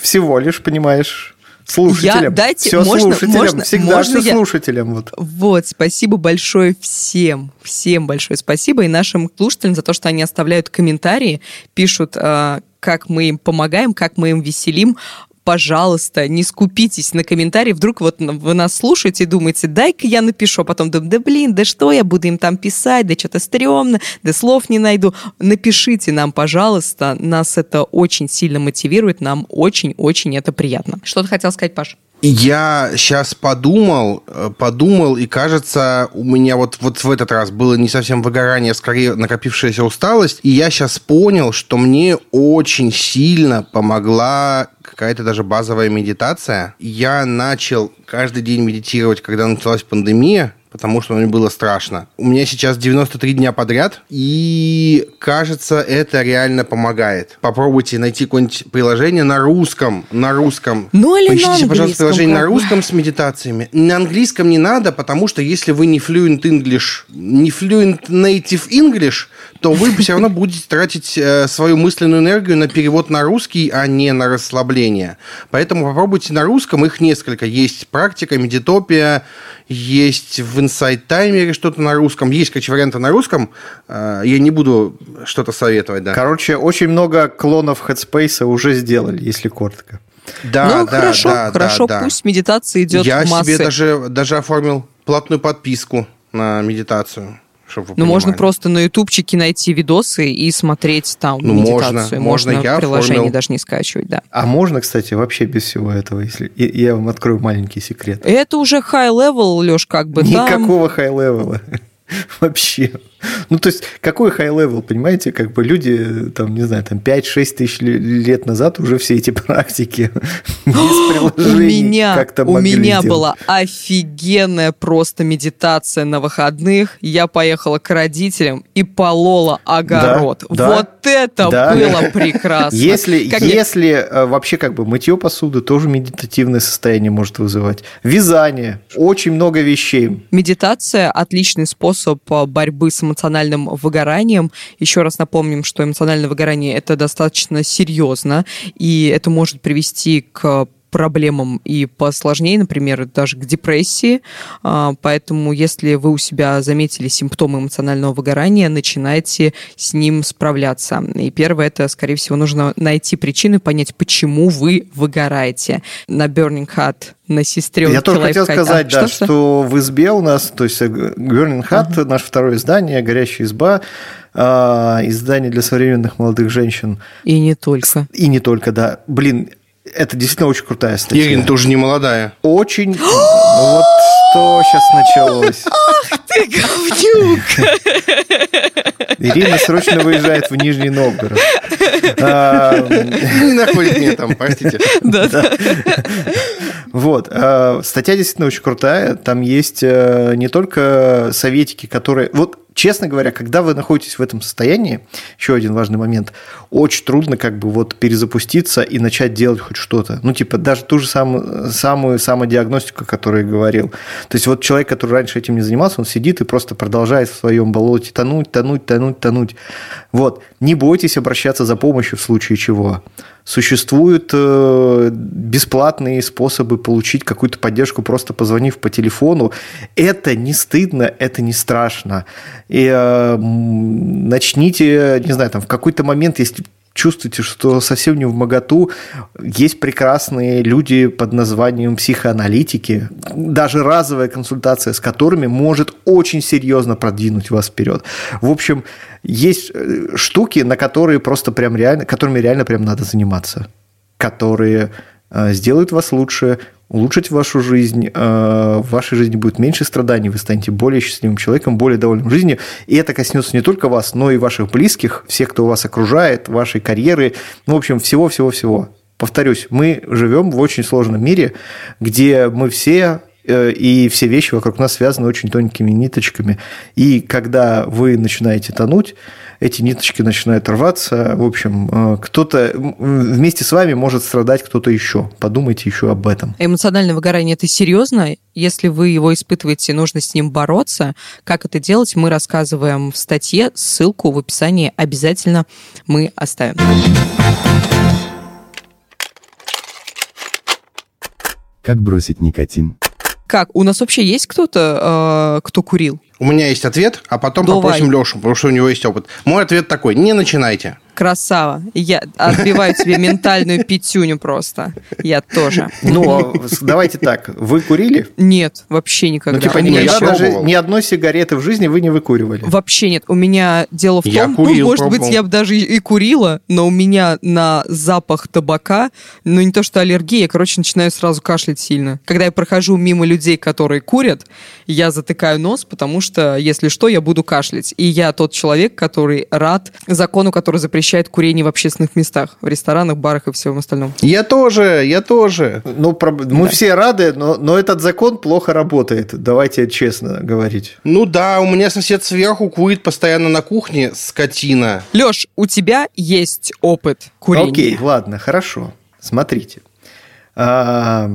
понимаешь... Слушателям. Все слушателям. Всегда все слушателям. Вот, спасибо большое всем. Всем большое спасибо. И нашим слушателям за то, что они оставляют комментарии, пишут, как мы им помогаем, как мы им веселим. Пожалуйста, не скупитесь на комментарии. Вдруг вот вы нас слушаете и думаете: дай-ка я напишу, а потом думаю: да что я буду им там писать, да что-то стрёмно, да слов не найду. Напишите нам, пожалуйста, нас это очень сильно мотивирует, нам очень-очень это приятно. Что ты хотел сказать, Паш? Я сейчас подумал, и кажется, у меня вот в этот раз было не совсем выгорание, а скорее накопившаяся усталость, и я сейчас понял, что мне очень сильно помогла какая-то даже базовая медитация. Я начал каждый день медитировать, когда началась пандемия, потому что мне было страшно. У меня сейчас 93 дня подряд, и, кажется, это реально помогает. Попробуйте найти какое-нибудь приложение на русском. Ну или поищите, на английском. Пожалуйста, приложение на русском с медитациями. На английском не надо, потому что если вы не fluent English, не fluent native English, то вы все равно будете тратить свою мысленную энергию на перевод на русский, а не на расслабление. Поэтому попробуйте на русском. Их несколько. Есть практика, медитопия, есть в Инсайт Таймере что-то на русском. Есть, короче, варианты на русском. Я не буду что-то советовать. Да. Короче, очень много клонов Headspace уже сделали, если коротко. Да, ну, да, хорошо, да, хорошо, да, пусть медитация идет в массы. Я себе даже оформил платную подписку на медитацию. Ну, можно просто на ютубчике найти видосы и смотреть там медитацию. Можно приложение даже не скачивать, да. А можно, кстати, вообще без всего этого, если я вам открою маленький секрет. Это уже хай-левел, Лёш, как бы там. Никакого хай-левела. Вообще. Ну, то есть, какой хай-левел, понимаете? Как бы люди, там, не знаю, там 5-6 тысяч лет назад уже все эти практики без приложений как-то могли делать. У меня была офигенная просто медитация на выходных. Я поехала к родителям и полола огород. Вот это было прекрасно. Если вообще как бы мытье посуды тоже медитативное состояние может вызывать. Вязание. Очень много вещей. Медитация – отличный способ борьбы с эмоциональным выгоранием. Еще раз напомним, что эмоциональное выгорание – это достаточно серьезно, и это может привести к проблемам и посложнее, например, даже к депрессии. Поэтому, если вы у себя заметили симптомы эмоционального выгорания, начинайте с ним справляться. И первое, это, скорее всего, нужно найти причины, понять, почему вы выгораете. На Burning Hut, на сестренке Lifehacker. Я тоже хотел сказать, что в избе у нас, то есть Burning Hut, наше второе издание, «Горящая изба», издание для современных молодых женщин. И не только. И не только, да. Блин, это действительно очень крутая статья. Ирина, ты уже не молодая. Очень. Вот что сейчас началось. Ах ты, говнюк! Ирина срочно выезжает в Нижний Новгород. Не находит меня там, простите. Да. Вот. Статья действительно очень крутая. Там есть не только советики, которые... Вот, честно говоря, когда вы находитесь в этом состоянии, еще один важный момент, очень трудно как бы вот перезапуститься и начать делать хоть что-то. Ну, типа, даже ту же самую самодиагностику, о которой я говорил. То есть, вот человек, который раньше этим не занимался, он сидит и просто продолжает в своем болоте тонуть. Вот. Не бойтесь обращаться за помощью в случае чего. Существуют бесплатные способы получить какую-то поддержку, просто позвонив по телефону. Это не стыдно, это не страшно. И начните, не знаю, там в какой-то момент, если чувствуете, что совсем не вмоготу, есть прекрасные люди под названием психоаналитики. Даже разовая консультация с которыми может очень серьезно продвинуть вас вперед. В общем, есть штуки, на которые просто прям реально, которыми реально прям надо заниматься, которые сделают вас лучше, улучшить вашу жизнь, в вашей жизни будет меньше страданий, вы станете более счастливым человеком, более довольным жизнью, и это коснется не только вас, но и ваших близких, всех, кто вас окружает, вашей карьеры, ну, в общем, всего-всего-всего. Повторюсь, мы живем в очень сложном мире, где мы все и все вещи вокруг нас связаны очень тоненькими ниточками, и когда вы начинаете тонуть, эти ниточки начинают рваться, в общем, кто-то вместе с вами может страдать, кто-то еще. Подумайте еще об этом. Эмоциональное выгорание – это серьезно. Если вы его испытываете, нужно с ним бороться. Как это делать, мы рассказываем в статье, ссылку в описании обязательно мы оставим. Как бросить никотин? Как? У нас вообще есть кто-то, кто курил? У меня есть ответ, а потом попросим Лешу, потому что у него есть опыт. Мой ответ такой: не начинайте. Красава. Я отбиваю тебе ментальную пятюню просто. Я тоже. Ну, давайте так. Вы курили? Нет, вообще никогда. Ну, типа, никогда даже ни одной сигареты в жизни вы не выкуривали? Вообще нет. У меня дело в том... Я курил, может пробовал. Быть, я бы даже и курила, но у меня на запах табака, ну, не то что аллергия, я, короче, начинаю сразу кашлять сильно. Когда я прохожу мимо людей, которые курят, я затыкаю нос, потому что что, если что, я буду кашлять. И я тот человек, который рад закону, который запрещает курение в общественных местах, в ресторанах, барах и всем остальном. Я тоже. Мы все рады, но этот закон плохо работает, давайте честно говорить. У меня сосед сверху курит постоянно на кухне, скотина. Лёш, у тебя есть опыт курения. Окей, ладно, хорошо. Смотрите. Когда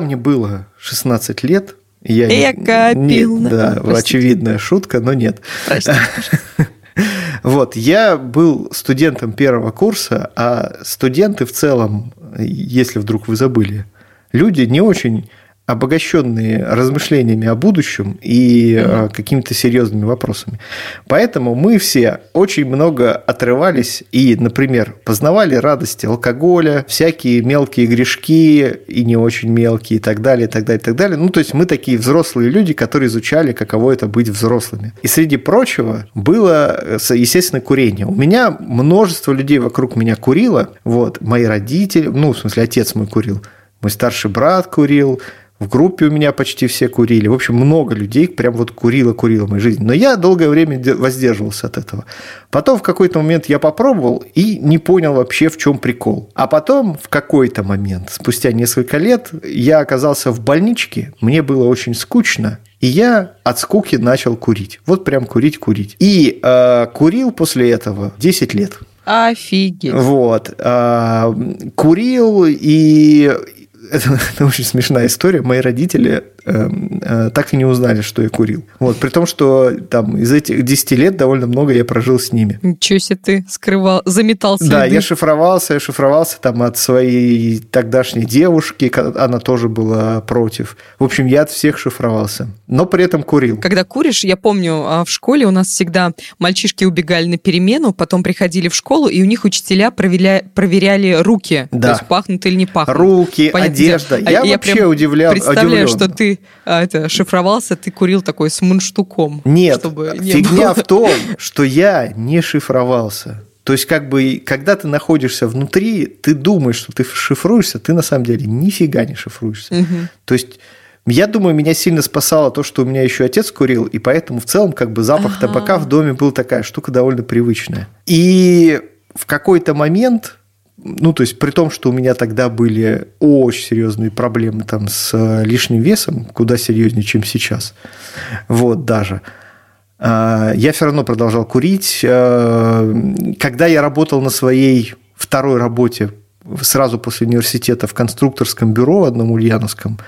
мне было 16 лет, очевидная шутка, но нет. Я был студентом первого курса, а студенты в целом, если вдруг вы забыли, люди не очень обогащенные размышлениями о будущем и какими-то серьезными вопросами. Поэтому мы все очень много отрывались и, например, познавали радости алкоголя, всякие мелкие грешки и не очень мелкие и так далее, и так далее, и так далее. То есть мы такие взрослые люди, которые изучали, каково это быть взрослыми. И среди прочего было, естественно, курение. У меня множество людей вокруг меня курило. Мои родители, отец мой курил, мой старший брат курил, в группе у меня почти все курили. В общем, много людей прям курило в моей жизни. Но я долгое время воздерживался от этого. Потом в какой-то момент я попробовал и не понял вообще, в чем прикол. А потом в какой-то момент, спустя несколько лет, я оказался в больничке, мне было очень скучно, и я от скуки начал курить. Прям курить. И курил после этого 10 лет. Офигеть. Курил и... Это очень смешная история. Мои родители так и не узнали, что я курил. При том, что из этих 10 лет довольно много я прожил с ними. Ничего себе ты скрывал, заметал следы. Да, я шифровался от своей тогдашней девушки, она тоже была против. В общем, я от всех шифровался, но при этом курил. Когда куришь, я помню, в школе у нас всегда мальчишки убегали на перемену, потом приходили в школу, и у них учителя проверяли руки, да. То есть пахнут или не пахнут. Руки, понятно, одежда. Я вообще удивлялся. Представляю, что ты шифровался, ты курил такой с мундштуком. Нет, фигня в том, что я не шифровался. То есть, когда ты находишься внутри, ты думаешь, что ты шифруешься, ты на самом деле нифига не шифруешься. Угу. То есть, я думаю, меня сильно спасало то, что у меня еще отец курил, и поэтому в целом запах табака в доме был такая штука довольно привычная. И в какой-то момент... при том, что у меня тогда были очень серьезные проблемы с лишним весом, куда серьезнее, чем сейчас, даже. Я все равно продолжал курить. Когда я работал на своей второй работе, сразу после университета, в конструкторском бюро одном ульяновском,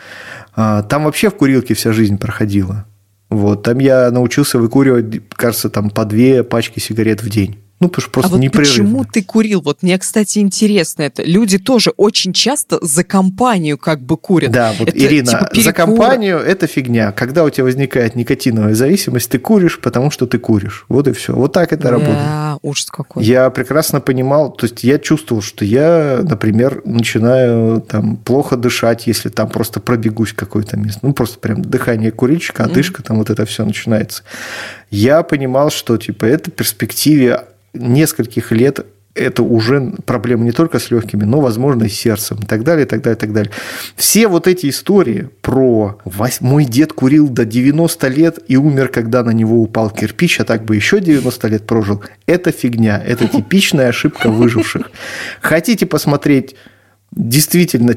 там вообще в курилке вся жизнь проходила. Там я научился выкуривать, кажется, по 2 пачки сигарет в день. Потому что просто непрерывно. Почему ты курил? Мне, кстати, интересно это. Люди тоже очень часто за компанию курят. Да, это, Ирина, за компанию это фигня. Когда у тебя возникает никотиновая зависимость, ты куришь, потому что ты куришь. И все. Так это работает. Да, ужас какой. Я прекрасно понимал, то есть я чувствовал, что я, например, начинаю плохо дышать, если просто пробегусь какое-то место. Просто прям дыхание курильщика, одышка, это все начинается. Я понимал, что это в перспективе нескольких лет это уже проблема не только с легкими, но, возможно, и с сердцем, и так далее, и так далее, и так далее. Все эти истории про «мой дед курил до 90 лет и умер, когда на него упал кирпич, а так бы еще 90 лет прожил» – это фигня, это типичная ошибка выживших. Хотите посмотреть, действительно,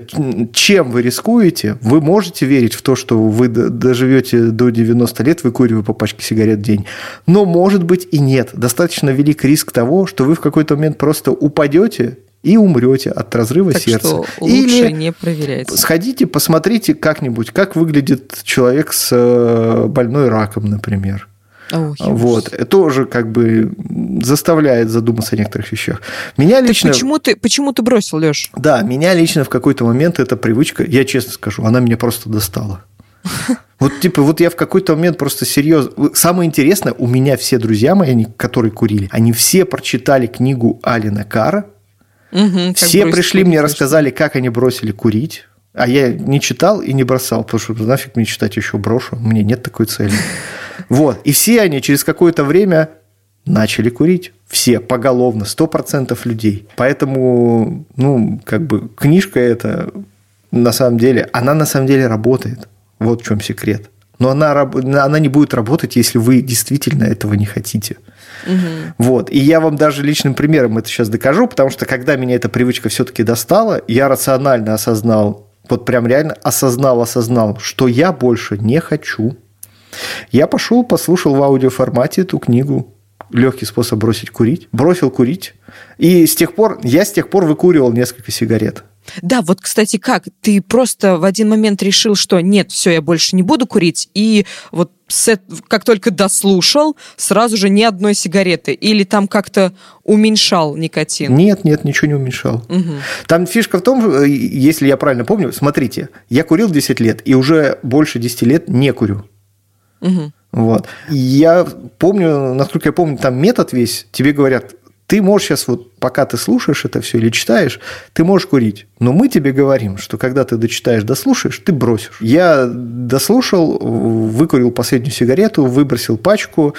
чем вы рискуете, вы можете верить в то, что вы доживете до 90 лет, выкуривая по пачке сигарет в день. Но, может быть, и нет. Достаточно велик риск того, что вы в какой-то момент просто упадете и умрете от разрыва сердца. Или не проверяйте. Сходите, посмотрите как-нибудь, как выглядит человек с больной раком, например. Тоже заставляет задуматься о некоторых вещах. Меня лично... Почему ты бросил, Лёш? Да, меня лично в какой-то момент эта привычка, я честно скажу, она меня просто достала. Я в какой-то момент просто серьезно... Самое интересное, у меня все друзья мои, которые курили, они все прочитали книгу Аллена Карра, все пришли, мне рассказали, как они бросили курить. А я не читал и не бросал, потому что нафиг мне читать еще брошу, мне нет такой цели. И все они через какое-то время начали курить. Все, поголовно, 100% людей. Поэтому, книжка эта, на самом деле, она на самом деле работает. Вот в чем секрет. но она не будет работать, если вы действительно этого не хотите. Угу. Вот. И я вам даже личным примером это сейчас докажу, потому что когда меня эта привычка все-таки достала, я рационально осознал, вот прям реально осознал, что я больше не хочу. Я пошел, послушал в аудиоформате эту книгу «Лёгкий способ бросить курить». Бросил курить. И с тех пор выкуривал несколько сигарет. Да, вот, кстати, как? Ты просто в один момент решил, что нет, все, я больше не буду курить, и вот как только дослушал, сразу же ни одной сигареты. Или там как-то уменьшал никотин? Нет, ничего не уменьшал. Угу. Там фишка в том, если я правильно помню, смотрите, я курил 10 лет, и уже больше 10 лет не курю. Угу. Вот. Я помню, насколько я помню, там метод весь, тебе говорят, ты можешь сейчас, вот пока ты слушаешь это все или читаешь, ты можешь курить. Но мы тебе говорим, что когда ты дочитаешь, дослушаешь, ты бросишь. Я дослушал, выкурил последнюю сигарету, выбросил пачку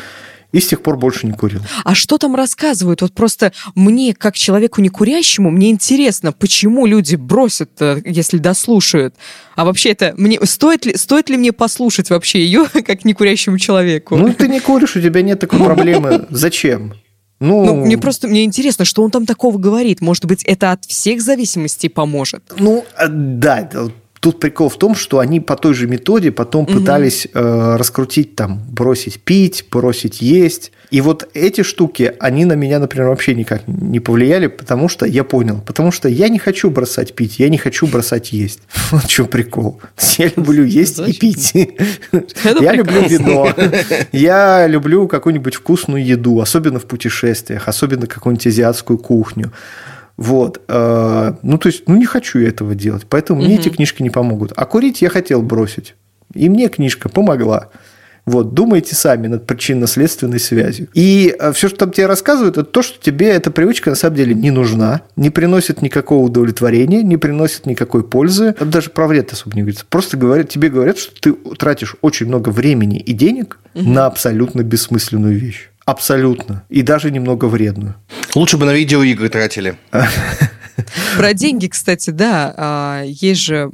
и с тех пор больше не курил. А что там рассказывают? Вот просто мне, как человеку некурящему, мне интересно, почему люди бросят, если дослушают. А вообще это мне стоит ли мне послушать вообще ее, как некурящему человеку? Ну, ты не куришь, у тебя нет такой проблемы. Зачем? Ну, мне интересно, что он там такого говорит. Может быть, это от всех зависимостей поможет? Ну, да. Тут прикол в том, что они по той же методе потом пытались раскрутить, там, бросить пить, бросить есть. И вот эти штуки, они на меня, например, вообще никак не повлияли, потому что я понял. Потому что я не хочу бросать пить, я не хочу бросать есть. Вот в чем прикол. Я люблю есть и пить. Я люблю вино. Я люблю какую-нибудь вкусную еду, особенно в путешествиях, особенно какую-нибудь азиатскую кухню. Вот. Ну, то есть, не хочу я этого делать, поэтому мне эти книжки не помогут. А курить я хотел бросить, и мне книжка помогла. Вот. Думайте сами над причинно-следственной связью. И все, что там тебе рассказывают, это то, что тебе эта привычка на самом деле не нужна, не приносит никакого удовлетворения, не приносит никакой пользы. Там даже про вред особо не говорится. Просто тебе говорят, что ты тратишь очень много времени и денег на абсолютно бессмысленную вещь. Абсолютно. И даже немного вредную. Лучше бы на видеоигры тратили. Про деньги, кстати, да. Есть же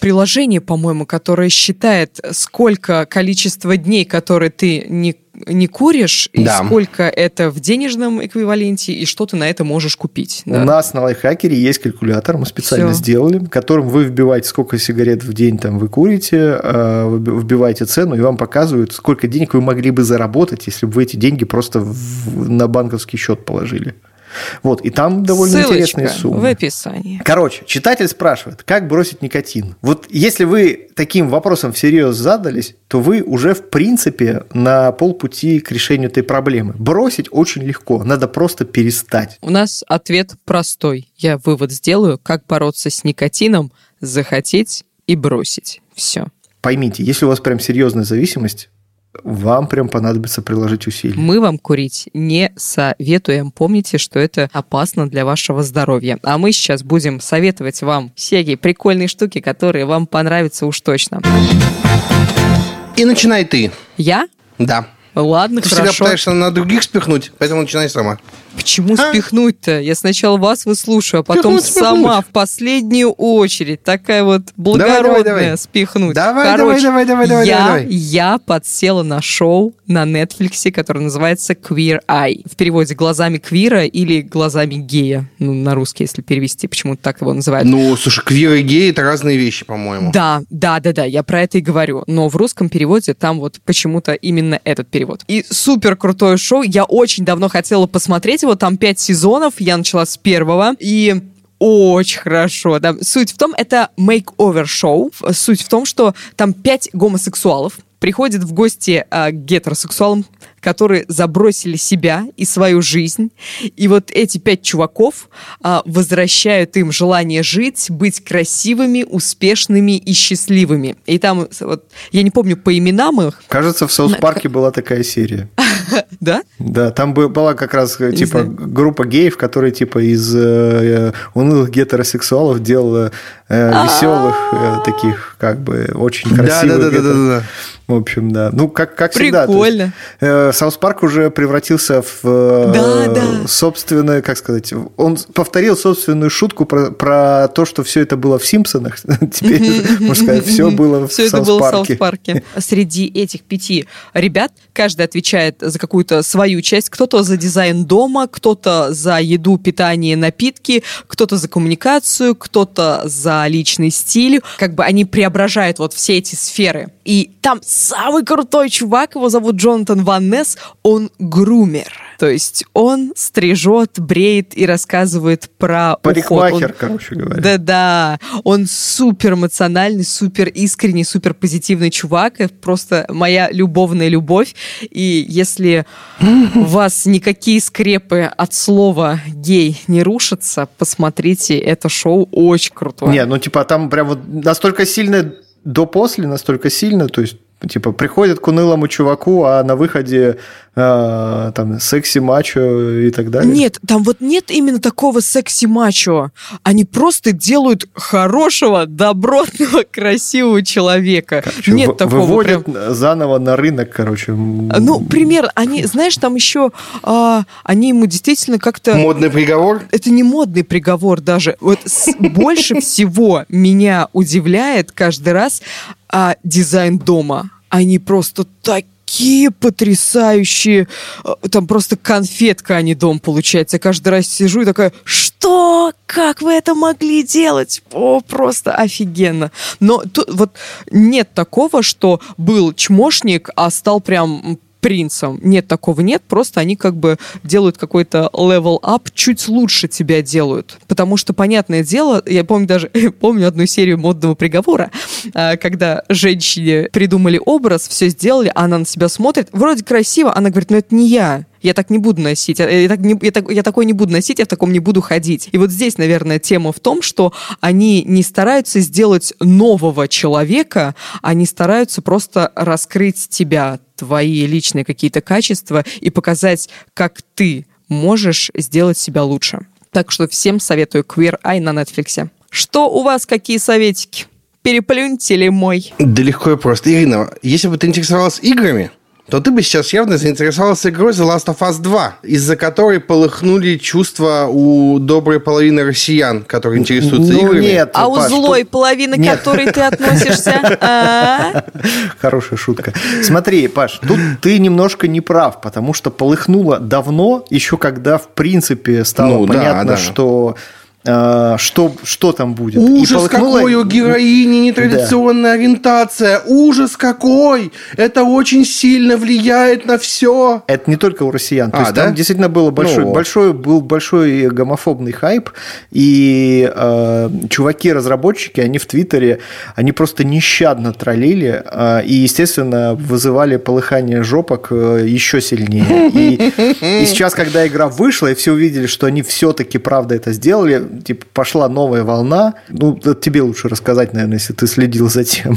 приложение, по-моему, которое считает, сколько количество дней, которые ты не куришь, и сколько это в денежном эквиваленте, и что ты на это можешь купить. Да. У нас на Lifehacker есть калькулятор, мы специально сделали, которым вы вбиваете, сколько сигарет в день там вы курите, вбиваете цену, и вам показывают, сколько денег вы могли бы заработать, если бы вы эти деньги просто на банковский счет положили. Вот, и там довольно интересные суммы. Ссылочка в описании. Короче, читатель спрашивает, как бросить никотин. Вот если вы таким вопросом всерьез задались, то вы уже, в принципе, на полпути к решению этой проблемы. Бросить очень легко, надо просто перестать. У нас ответ простой. Я вывод сделаю, как бороться с никотином, захотеть и бросить. Все. Поймите, если у вас прям серьезная зависимость, вам прям понадобится приложить усилия. Мы вам курить не советуем. Помните, что это опасно для вашего здоровья. А мы сейчас будем советовать вам всякие прикольные штуки, которые вам понравятся уж точно. И начинай ты. Я? Да. Ладно, хорошо. Ты всегда пытаешься на других спихнуть, поэтому начинай сама. Почему спихнуть-то? Я сначала вас выслушаю, а потом сама в последнюю очередь. Такая вот благородная давай. Спихнуть. Короче, я подсела на шоу на Netflix, которое называется Queer Eye. В переводе «Глазами квира» или «Глазами гея». Ну, на русский, если перевести, почему-то так его называют. Ну, слушай, квир и гей – это разные вещи, по-моему. Да, я про это и говорю. Но в русском переводе там вот почему-то именно этот перевод. И супер крутое шоу. Я очень давно хотела посмотреть его. Там 5 сезонов. Я начала с первого. И очень хорошо. Да. Суть в том, это мейк-овер шоу. Суть в том, что там 5 гомосексуалов приходят в гости к гетеросексуалам, которые забросили себя и свою жизнь. И вот эти 5 чуваков возвращают им желание жить, быть красивыми, успешными и счастливыми. И там, вот, я не помню по именам их. Кажется, в Саус-парке была такая серия. Да? Да, там была как раз типа группа геев, которые типа из унылых гетеросексуалов делала веселых таких, как бы, очень красивых. Да. В общем, да. Ну, как всегда. Прикольно. Саус Парк уже превратился в собственную, как сказать, он повторил собственную шутку про то, что все это было в «Симпсонах». Теперь, можно сказать, все было в Саус Парке. Среди этих 5 ребят каждый отвечает за какую-то свою часть. Кто-то за дизайн дома, кто-то за еду, питание, напитки, кто-то за коммуникацию, кто-то за личный стиль. Как бы они преображают вот все эти сферы. И там самый крутой чувак, его зовут Джонатан Ван Несс, он грумер. То есть он стрижет, бреет и рассказывает про уход. Парикмахер, короче говоря. Да-да. Он супер эмоциональный, супер искренний, супер позитивный чувак. Это просто моя любовная любовь. И если вас никакие скрепы от слова «гей» не рушатся, посмотрите это шоу, очень крутое. Не, ну типа там прям вот настолько сильное до-после, настолько сильно, то есть типа приходят к унылому чуваку, а на выходе там секси-мачо и так далее. Нет, там вот нет именно такого секси-мачо. Они просто делают хорошего, добротного, красивого человека. Короче, нет такого. Выводят прям заново на рынок, короче. Ну, пример. Они, знаешь, там еще они ему действительно как-то... Модный приговор? Это не модный приговор даже. Вот больше всего меня удивляет каждый раз дизайн дома. Они просто такие потрясающие. Там просто конфетка, а не дом получается. Я каждый раз сижу и такая: что? Как вы это могли делать? О, просто офигенно. Но тут вот нет такого, что был чмошник, а стал прям принцем. Нет, такого нет. Просто они как бы делают какой-то level up, чуть лучше тебя делают. Потому что, понятное дело, я помню помню одну серию «Модного приговора», когда женщине придумали образ, все сделали, а она на себя смотрит. Вроде красиво, она говорит: но это не я. Я так не буду носить, я такой не буду носить, я в таком не буду ходить. И вот здесь, наверное, тема в том, что они не стараются сделать нового человека, они стараются просто раскрыть тебя, твои личные какие-то качества и показать, как ты можешь сделать себя лучше. Так что всем советую Queer Eye на Netflix. Что у вас, какие советики? Переплюньте ли мой? Да легко и просто. Ирина, если бы ты интересовалась играми, то ты бы сейчас явно заинтересовалась игрой The Last of Us 2, из-за которой полыхнули чувства у доброй половины россиян, которые интересуются играми. Нет, а у злой половины, к которой ты относишься? Хорошая шутка. Смотри, Паш, тут ты немножко не прав, потому что полыхнуло давно, еще когда, в принципе, стало понятно, что... Что там будет? Ужас какой у героини нетрадиционная ориентация. Ужас какой! Это очень сильно влияет на все. Это не только у россиян. То есть там действительно было большой гомофобный хайп. И чуваки-разработчики, они в Твиттере, они просто нещадно троллили. И, естественно, вызывали полыхание жопок еще сильнее. И сейчас, когда игра вышла, и все увидели, что они все-таки правда это сделали, типа пошла новая волна. Ну, тебе лучше рассказать, наверное, если ты следил за тем.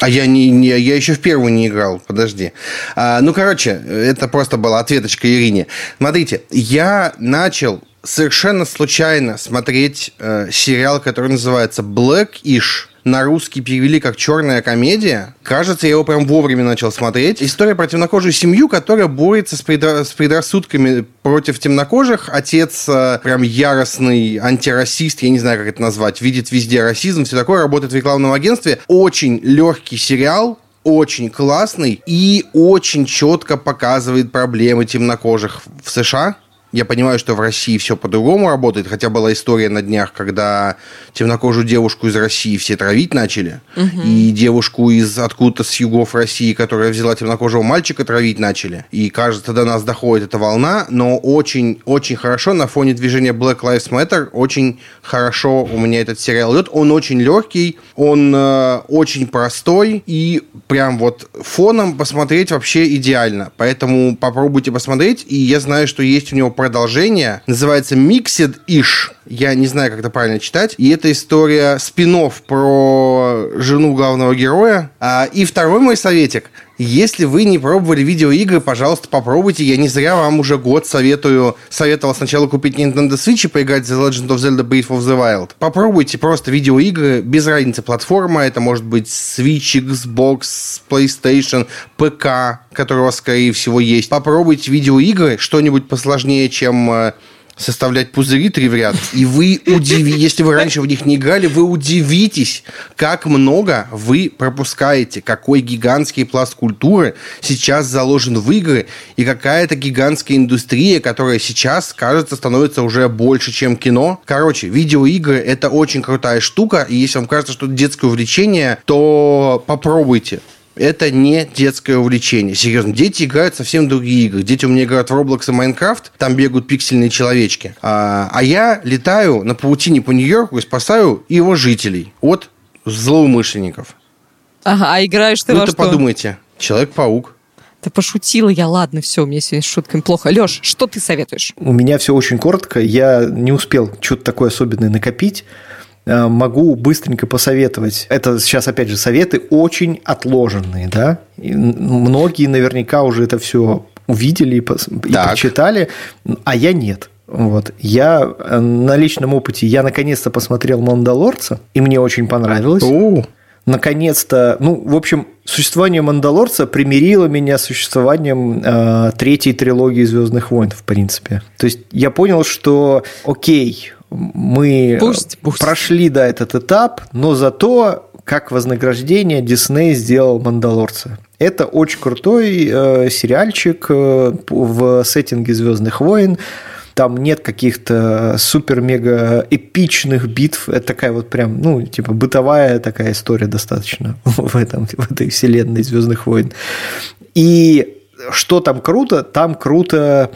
А я еще в первую не играл, подожди. Это просто была ответочка Ирине. Смотрите, я начал совершенно случайно смотреть сериал, который называется Blackish. На русский перевели как «Черная комедия». Кажется, я его прям вовремя начал смотреть. История про темнокожую семью, которая борется с предрассудками против темнокожих. Отец прям яростный антирасист, я не знаю, как это назвать, видит везде расизм, все такое, работает в рекламном агентстве. Очень легкий сериал, очень классный и очень четко показывает проблемы темнокожих в США. Я понимаю, что в России все по-другому работает, хотя была история на днях, когда темнокожую девушку из России все травить начали, и девушку из откуда-то с югов России, которая взяла темнокожего мальчика, травить начали. И, кажется, до нас доходит эта волна, но очень-очень хорошо на фоне движения Black Lives Matter, очень хорошо у меня этот сериал идет. Он очень легкий, он очень простой, и прям вот фоном посмотреть вообще идеально. Поэтому попробуйте посмотреть, и я знаю, что есть у него продолжение, называется Mixed-ish. я не знаю, как это правильно читать, и это история спин-офф про жену главного героя. И второй мой советик. Если вы не пробовали видеоигры, пожалуйста, попробуйте. Я не зря вам уже год советовал сначала купить Nintendo Switch и поиграть в The Legend of Zelda Breath of the Wild. Попробуйте просто видеоигры, без разницы платформа. Это может быть Switch, Xbox, PlayStation, ПК, который у вас, скорее всего, есть. Попробуйте видеоигры, что-нибудь посложнее, чем... составлять пузыри 3 в ряд, и вы удивитесь, если вы раньше в них не играли, вы удивитесь, как много вы пропускаете, какой гигантский пласт культуры сейчас заложен в игры, и какая-то гигантская индустрия, которая сейчас, кажется, становится уже больше, чем кино. Короче, видеоигры — это очень крутая штука, и если вам кажется, что это детское увлечение, то попробуйте. Это не детское увлечение. Серьезно, дети играют совсем другие игры. Дети у меня играют в Roblox и Minecraft, там бегают пиксельные человечки. А я летаю на паутине по Нью-Йорку и спасаю его жителей от злоумышленников. Ага, а играешь ты во что? Ну-то подумайте. Человек-паук. Да пошутила я, ладно, все, мне сегодня с шутками плохо. Леш, что ты советуешь? У меня все очень коротко. Я не успел что-то такое особенное накопить. Могу быстренько посоветовать. Это сейчас, опять же, советы очень отложенные, да? И многие наверняка уже это все увидели и прочитали, а я нет. Вот. Я на личном опыте, я наконец-то посмотрел «Мандалорца», и мне очень понравилось. Наконец-то, ну, в общем, существование «Мандалорца» примирило меня с существованием третьей трилогии «Звездных войн», в принципе. То есть, я понял, что окей, мы прошли, да, этот этап, но зато как вознаграждение Дисней сделал «Мандалорца». Это очень крутой сериальчик в сеттинге «Звездных войн». Там нет каких-то супер-мега эпичных битв. Это такая вот прям, ну, типа бытовая такая история достаточно в этой вселенной «Звездных войн». И что там круто то,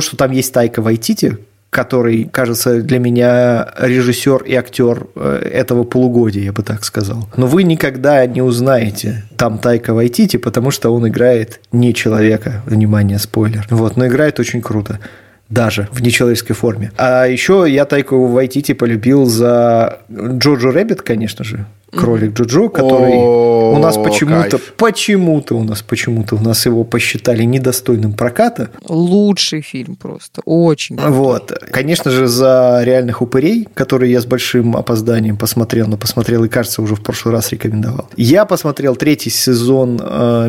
что там есть Тайка Вайтити, который, кажется, для меня режиссер и актер этого полугодия, я бы так сказал. Но вы никогда не узнаете там Тайка Вайтити, потому что он играет не человека. Внимание, спойлер. Вот, но играет очень круто. Даже в нечеловеческой форме. А еще я Тайку Вайтити полюбил за Джоджо Рэббит, конечно же. Кролик Джоджо, который у нас почему-то его посчитали недостойным проката. Лучший фильм просто, очень крутой. Вот. Конечно же, за «Реальных упырей», который я с большим опозданием посмотрел, но посмотрел и, кажется, уже в прошлый раз рекомендовал. Я посмотрел 3-й сезон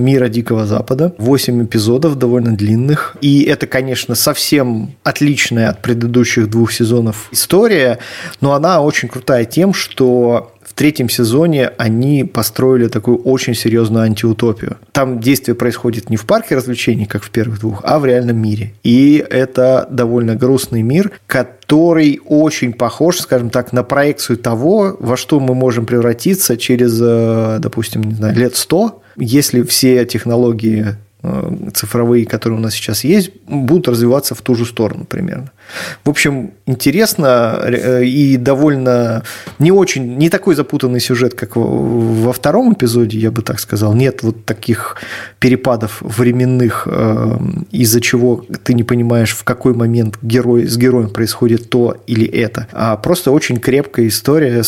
«Мира Дикого Запада», 8 эпизодов, довольно длинных. И это, конечно, совсем отличная от предыдущих 2 сезонов история, но она очень крутая тем, что... В 3-м сезоне они построили такую очень серьезную антиутопию. Там действие происходит не в парке развлечений, как в первых 2, а в реальном мире. И это довольно грустный мир, который очень похож, скажем так, на проекцию того, во что мы можем превратиться через, допустим, не знаю, лет 100, если все технологии цифровые, которые у нас сейчас есть, будут развиваться в ту же сторону примерно. В общем, интересно и довольно не такой запутанный сюжет, как во 2-м эпизоде, я бы так сказал. Нет вот таких перепадов временных, из-за чего ты не понимаешь, в какой момент с героем происходит то или это. А просто очень крепкая история,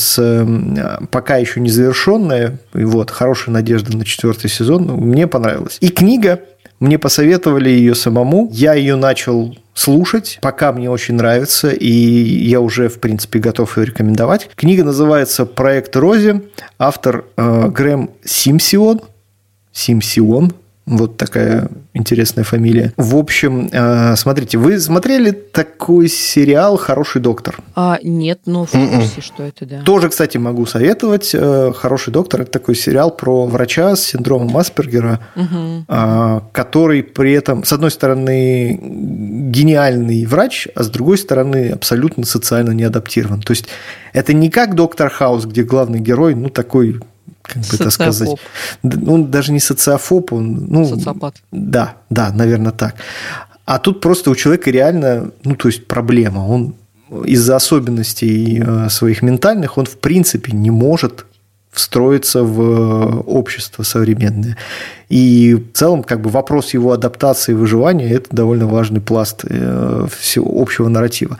пока еще не завершенная. И вот, хорошая надежда на 4-й сезон. Мне понравилась. И книга. Мне посоветовали ее самому. Я ее начал слушать. Пока мне очень нравится, и я уже, в принципе, готов ее рекомендовать. Книга называется «Проект Рози». Автор Грэм Симсион. Симсион. Вот такая интересная фамилия. В общем, смотрите, вы смотрели такой сериал «Хороший доктор»? Нет, но в курсе, что это, да. Тоже, кстати, могу советовать. «Хороший доктор» – это такой сериал про врача с синдромом Аспергера, который при этом, с одной стороны, гениальный врач, а с другой стороны, абсолютно социально не адаптирован. То есть, это не как «Доктор Хаус», где главный герой, ну, такой... Как бы это сказать? Он даже не социофоб, он... Ну, социопат. Да, наверное, так. А тут просто у человека реально, ну, то есть, проблема. Он из-за особенностей своих ментальных, он, в принципе, не может встроиться в общество современное. И в целом как бы вопрос его адаптации и выживания – это довольно важный пласт всего общего нарратива.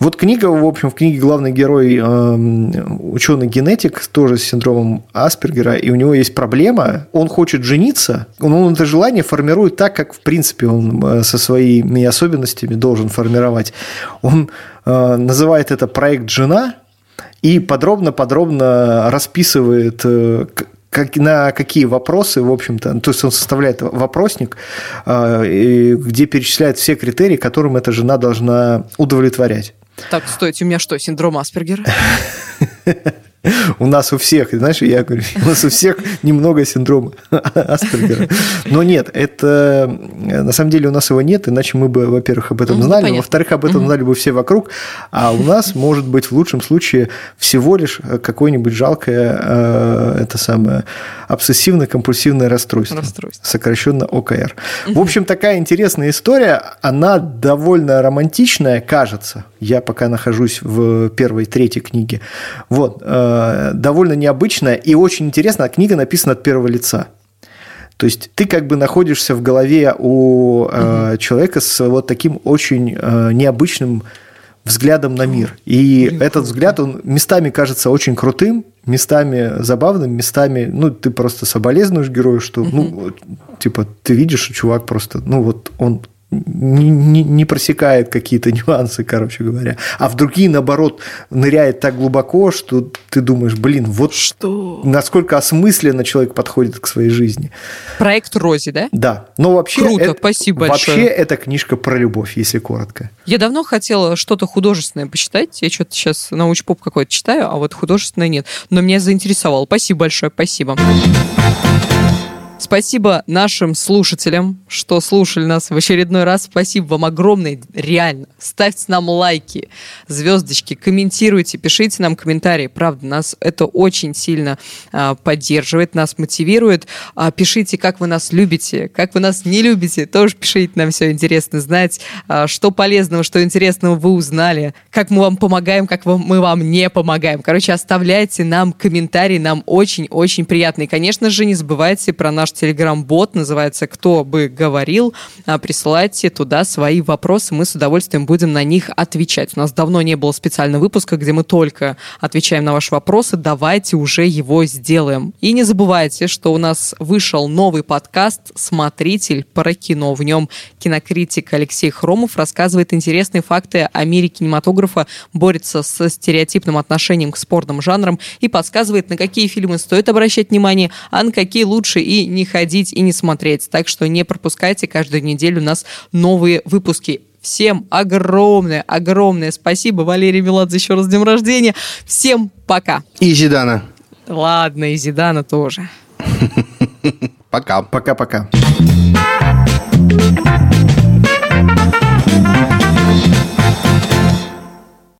Вот книга, в общем, в книге главный герой ученый-генетик, тоже с синдромом Аспергера, и у него есть проблема, он хочет жениться, он это желание формирует так, как в принципе он со своими особенностями должен формировать. Он называет это «Проект жена», и подробно-подробно расписывает, на какие вопросы, в общем-то, то есть он составляет вопросник, где перечисляет все критерии, которым эта жена должна удовлетворять. Так, стойте, у меня что, синдром Аспергера? У нас у всех, знаешь, я говорю, у нас у всех немного синдрома Аспергера. Но нет, это на самом деле у нас его нет, иначе мы бы, во-первых, об этом знали, во-вторых, об этом знали бы все вокруг, а у нас, может быть, в лучшем случае всего лишь какое-нибудь жалкое, это самое, обсессивно-компульсивное расстройство. Сокращенно ОКР. В общем, такая интересная история, она довольно романтичная, кажется. Я пока нахожусь в первой, третьей книге. Вот. Довольно необычная и очень интересная. Книга написана от первого лица. То есть ты как бы находишься в голове у человека с вот таким очень необычным взглядом на мир. И этот взгляд, он местами кажется очень крутым, местами забавным, местами, ну, ты просто соболезнуешь герою, что, ну, типа, ты видишь, что чувак просто, ну, вот он... Не просекает какие-то нюансы, короче говоря. А в другие, наоборот, ныряет так глубоко, что ты думаешь, блин, вот что? Насколько осмысленно человек подходит к своей жизни. Проект Рози, да? Да. Но вообще, круто, спасибо большое. Вообще, это книжка про любовь, если коротко. Я давно хотела что-то художественное почитать. Я что-то сейчас научпоп какой-то читаю, а вот художественное нет. Но меня заинтересовало. Спасибо большое, спасибо. Спасибо нашим слушателям, что слушали нас в очередной раз. Спасибо вам огромное, реально. Ставьте нам лайки, звездочки, комментируйте, пишите нам комментарии. Правда, нас это очень сильно поддерживает, нас мотивирует. Пишите, как вы нас любите, как вы нас не любите. Тоже пишите, нам все интересно знать, что полезного, что интересного вы узнали, как мы вам помогаем, как мы вам не помогаем. Короче, оставляйте нам комментарии, нам очень-очень приятно. И, конечно же, не забывайте про наш телеграм-бот, называется «Кто бы говорил», присылайте туда свои вопросы, мы с удовольствием будем на них отвечать. У нас давно не было специального выпуска, где мы только отвечаем на ваши вопросы, давайте уже его сделаем. И не забывайте, что у нас вышел новый подкаст «Смотритель» про кино. В нем кинокритик Алексей Хромов рассказывает интересные факты о мире кинематографа, борется со стереотипным отношением к спорным жанрам и подсказывает, на какие фильмы стоит обращать внимание, а на какие лучше и не ходить, и не смотреть. Так что не пропускайте, каждую неделю у нас новые выпуски. Всем огромное спасибо. Валерий Меладзе, еще раз с днем рождения. Всем пока. И Зидана. Ладно, и Зидана тоже. Пока. Пока-пока.